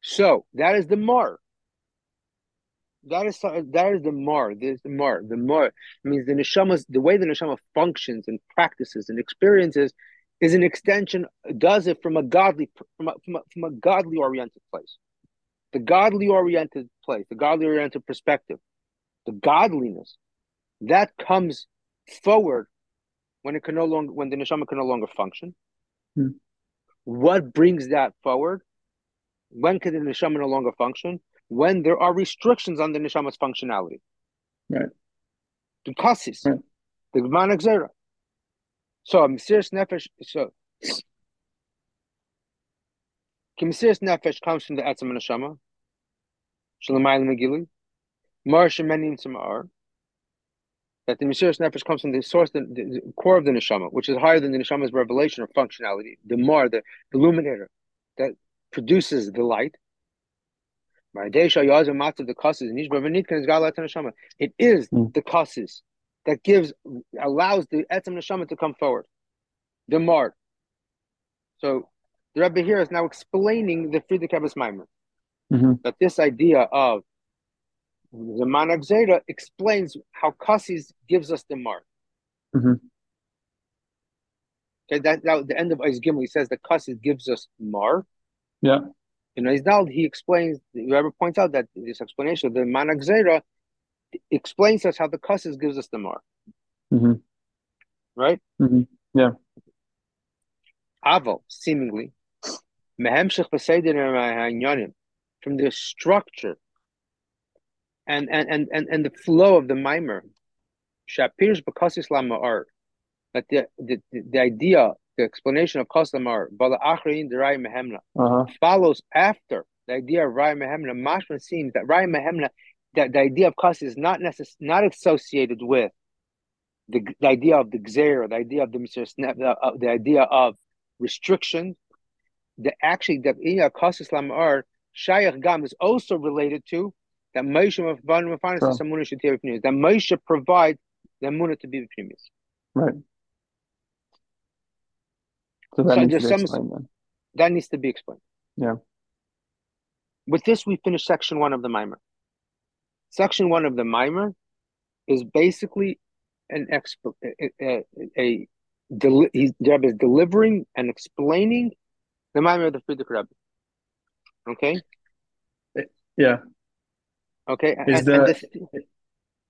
So that is the mar. That is that is the mar. There's the mar. The mar means the neshama. The way the neshama functions and practices and experiences is an extension. Does it from a godly from a, from a, from a godly oriented place, the godly oriented place, the godly oriented perspective, the godliness that comes forward when it can no longer when the neshama can no longer function. Hmm. What brings that forward? When can the neshama no longer function? When there are restrictions on the neshama's functionality. Right. The kassis, right. The Gemara Gzera. So, Mesiras Nefesh, so, Mesiras Nefesh comes from the Etzem Neshama, Shalamai Megilli, Mar Shemenim Samar, that the Mesiras Nefesh comes from the source, the, the, the core of the neshama, which is higher than the neshama's revelation or functionality, the Mar, the illuminator, that produces the light. It is the kassis that gives allows the etzem neshama to come forward. The mar. So the Rebbe here is now explaining the Frierdiker Rebbe's Maimer. Mm-hmm. That this idea of the manag zera explains how kassis gives us the mar. Mm-hmm. Okay, that, that the end of Eis Gimel, he says the Chassid gives us Mar. Yeah. In Eis Dal, he explains, whoever points out that this explanation, the Manag Zera explains us how the Chassid gives us the Mar. Mm-hmm. Right? Mm-hmm. Yeah. Aval, seemingly, from the structure and and, and, and, and the flow of the Maimer, Shapir's B'Chassis Lama'ar, that the, the the idea, the explanation of Chassis Lama'ar, Bala Achrein the Ra'aya Mehemna, follows after the idea of Ra'aya Mehemna. Mashman seems that Ra'aya Mehemna, that the idea of Chassis is not necess- not associated with the, the idea of the Gzeir, the idea of the the, uh, the idea of restriction. The actually that Inya Chassis Lama'ar Shayach Gam is also related to that Moshe Rabbeinu Mefanes Samuna should hear Pnimis. That Moshe provides the Amuna to be Pnimis. Right. So that, so needs there's to some, that needs to be explained. Yeah. With this, we finish section one of the Maimer. Section one of the Maimer is basically an exp- a, a, a deli- he's, Rebbe is delivering and explaining the Maimer of the Frierdiker Rebbe. Okay. Yeah. Okay. Is and, the, and this,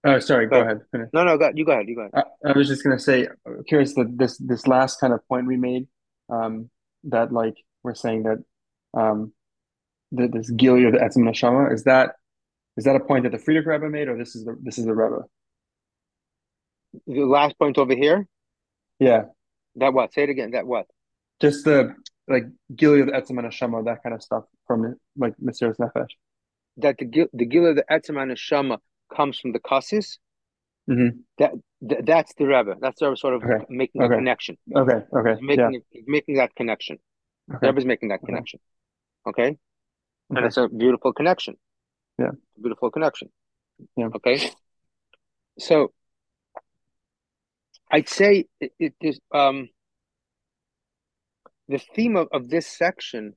oh, sorry. Go, go ahead. ahead. No, no. Go, you go ahead. You go ahead. I, I was just gonna say, curious that this this last kind of point we made, um, that like we're saying that, um, that this Gili of the Etzem Neshama, is that is that a point that the Frierdiker Rebbe made, or this is the this is the Rebbe? The last point over here. Yeah. That what? Say it again. That what? Just the. Like Gili of the Etzem and Neshama, that kind of stuff from like Mesiras Nefesh. That the Gil, the Gili of the Etzem and Neshama comes from the Kassis. Mm-hmm. That, that that's the Rebbe. That's the Rebbe sort of okay. making okay. a connection. Okay. Okay. Making yeah. making that connection. Okay. The Rebbe's making that okay. connection. Okay? okay. And it's a beautiful connection. Yeah. Beautiful connection. Yeah. Okay. So I'd say it, it is um. The theme of, of this section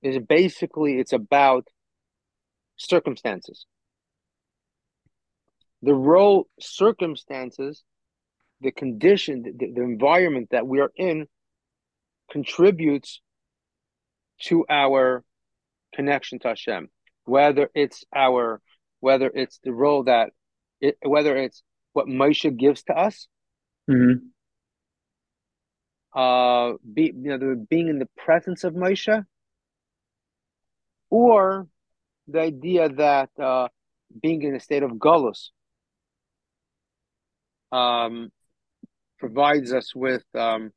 is basically it's about circumstances. The role circumstances, the condition, the, the environment that we are in contributes to our connection to Hashem. Whether it's our, whether it's the role that, it, whether it's what Moshe gives to us, mm-hmm. Uh, be, you know, the, being in the presence of Moshe, or the idea that uh, being in a state of Golos um, provides us with um,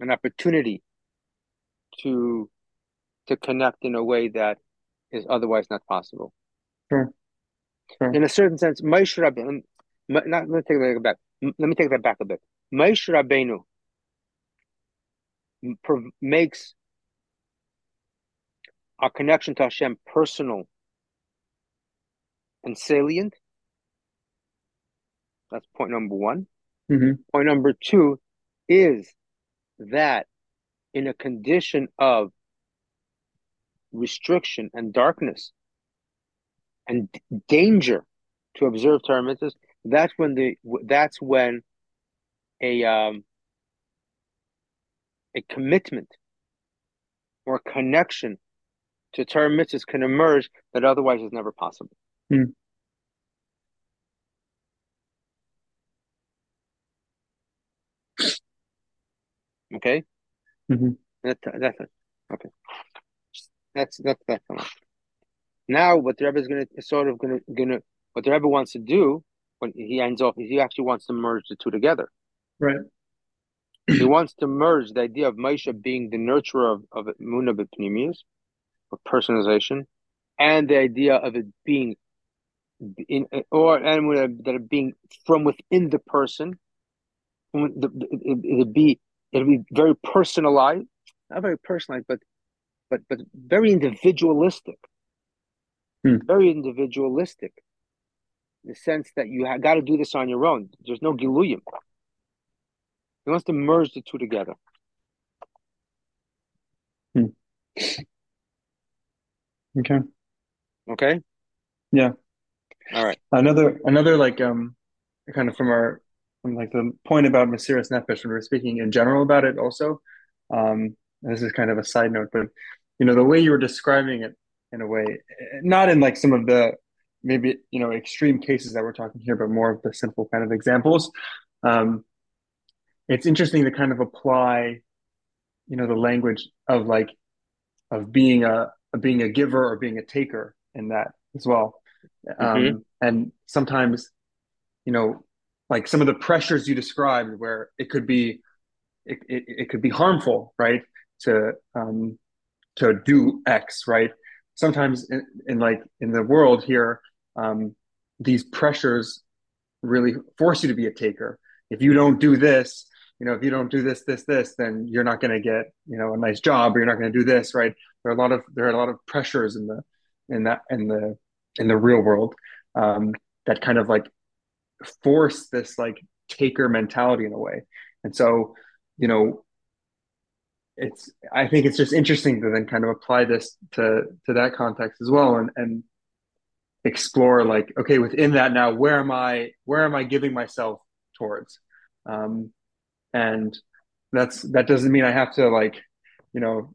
an opportunity to to connect in a way that is otherwise not possible. Sure. Sure. In a certain sense, Moshe Rabbeinu. Not let me take that back. Let me take that back a bit. Moshe Rabbeinu makes our connection to Hashem personal and salient. That's point number one. Mm-hmm. Point number two is that in a condition of restriction and darkness and d- danger to observe Torah mitzvahs, that's when the that's when a um, a commitment or a connection to Torah mitzvahs can emerge that otherwise is never possible. Mm. Okay? Mm-hmm. That, that's it. Okay. That's that's that. Now what the Rebbe is going to sort of going to going to what the Rebbe wants to do when he ends off is he actually wants to merge the two together. Right. He wants to merge the idea of Moshe being the nurturer of, of Emunah B'Pnimius, of personalization, and the idea of it being, in or and that it being from within the person, it'd be it'd be very personalized, not very personalized, but but but very individualistic, hmm. very individualistic, in the sense that you got to do this on your own. There's no giluyim. He wants to merge the two together. Hmm. Okay. Okay. Yeah. All right. Another, another like um, kind of from our from like the point about Mesiras Nefesh when we were speaking in general about it also. Um, and this is kind of a side note, but you know, the way you were describing it in a way, not in like some of the maybe, you know, extreme cases that we're talking here, but more of the simple kind of examples. Um, it's interesting to kind of apply, you know, the language of like, of being a, of being a giver or being a taker in that as well. Um, mm-hmm. And sometimes, you know, like some of the pressures you described where it could be, it, it, it could be harmful, right? To, um, to do X, right? Sometimes in, in like in the world here, um, these pressures really force you to be a taker. If you don't do this, you know, if you don't do this, this, this, then you're not going to get, you know, a nice job, or you're not going to do this, right? There are a lot of, there are a lot of pressures in the, in that, in the, in the real world, um, that kind of like force this like taker mentality in a way. And so, you know, it's, I think it's just interesting to then kind of apply this to, to that context as well. And, and explore like, okay, within that now, where am I, where am I giving myself towards? Um, and that's, that doesn't mean I have to like, you know,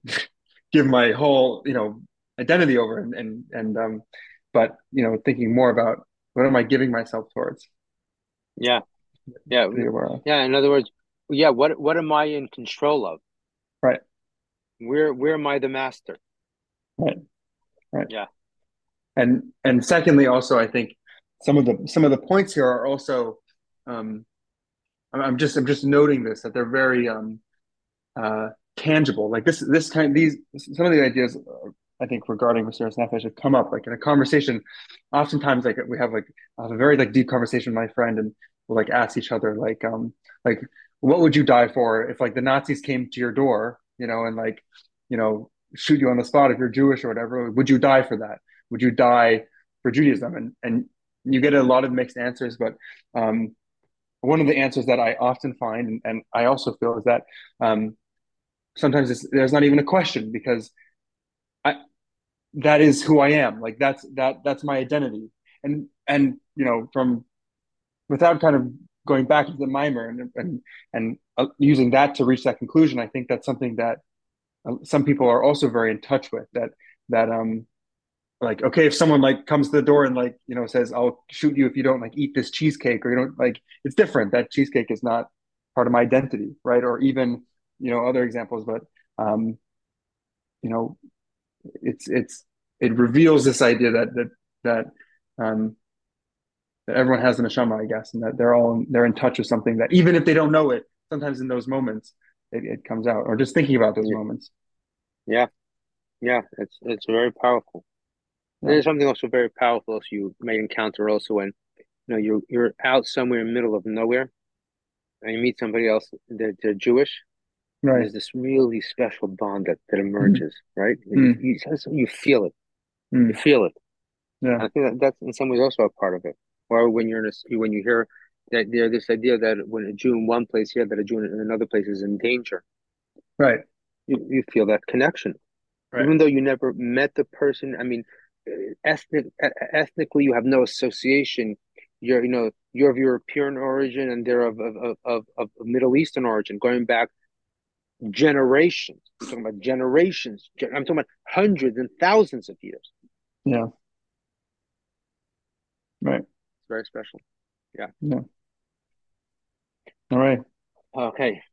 give my whole, you know, identity over and, and, and, um, but, you know, thinking more about what am I giving myself towards? Yeah. Yeah. Yeah. In other words, yeah. What, what am I in control of? Right. Where, where am I the master? Right. Right. Yeah. And, and secondly, also, I think some of the, some of the points here are also, um, I'm just, I'm just noting this, that they're very, um, uh, tangible. Like this, this kind, these, some of the ideas are, I think regarding Mesiras Nefesh have come up like in a conversation. Oftentimes, like we have like I have a very like deep conversation with my friend, and we'll like ask each other like um like what would you die for if like the Nazis came to your door, you know, and like you know shoot you on the spot if you're Jewish or whatever? Would you die for that? Would you die for Judaism? And and you get a lot of mixed answers, but um, one of the answers that I often find, and, and I also feel, is that um, sometimes it's, there's not even a question, because I. that is who I am. Like that's, that, that's my identity. And, and, you know, from, without kind of going back to the mimer and, and, and uh, using that to reach that conclusion, I think that's something that uh, some people are also very in touch with, that, that, um, like, okay, if someone like comes to the door and like, you know, says, I'll shoot you if you don't like eat this cheesecake, or you don't like, it's different. That cheesecake is not part of my identity. Right. Or even, you know, other examples, but, um, you know, it's it's it reveals this idea that that that um that everyone has an neshama, I guess, and that they're all they're in touch with something that even if they don't know it, sometimes in those moments it, it comes out, or just thinking about those moments. Yeah, yeah, it's it's very powerful. Yeah. There's something also very powerful else you may encounter also when you know you're you're out somewhere in the middle of nowhere, and you meet somebody else that they're, they're Jewish. Right. There's this really special bond that, that emerges, mm. right? Mm. You, you, you feel it. Mm. You feel it. Yeah. And I think that that's in some ways also a part of it. Or when you're in a, when you hear that there's this idea that when a Jew in one place here, that a Jew in another place is in danger. Right. You, you feel that connection. Right. Even though you never met the person, I mean, ethnic, ethnically you have no association. You're, you know, you're of European origin and they're of, of, of, of Middle Eastern origin, going back generations. I'm talking about generations. I'm talking about hundreds and thousands of years. Yeah. Right. It's very special. Yeah. Yeah. All right. Okay.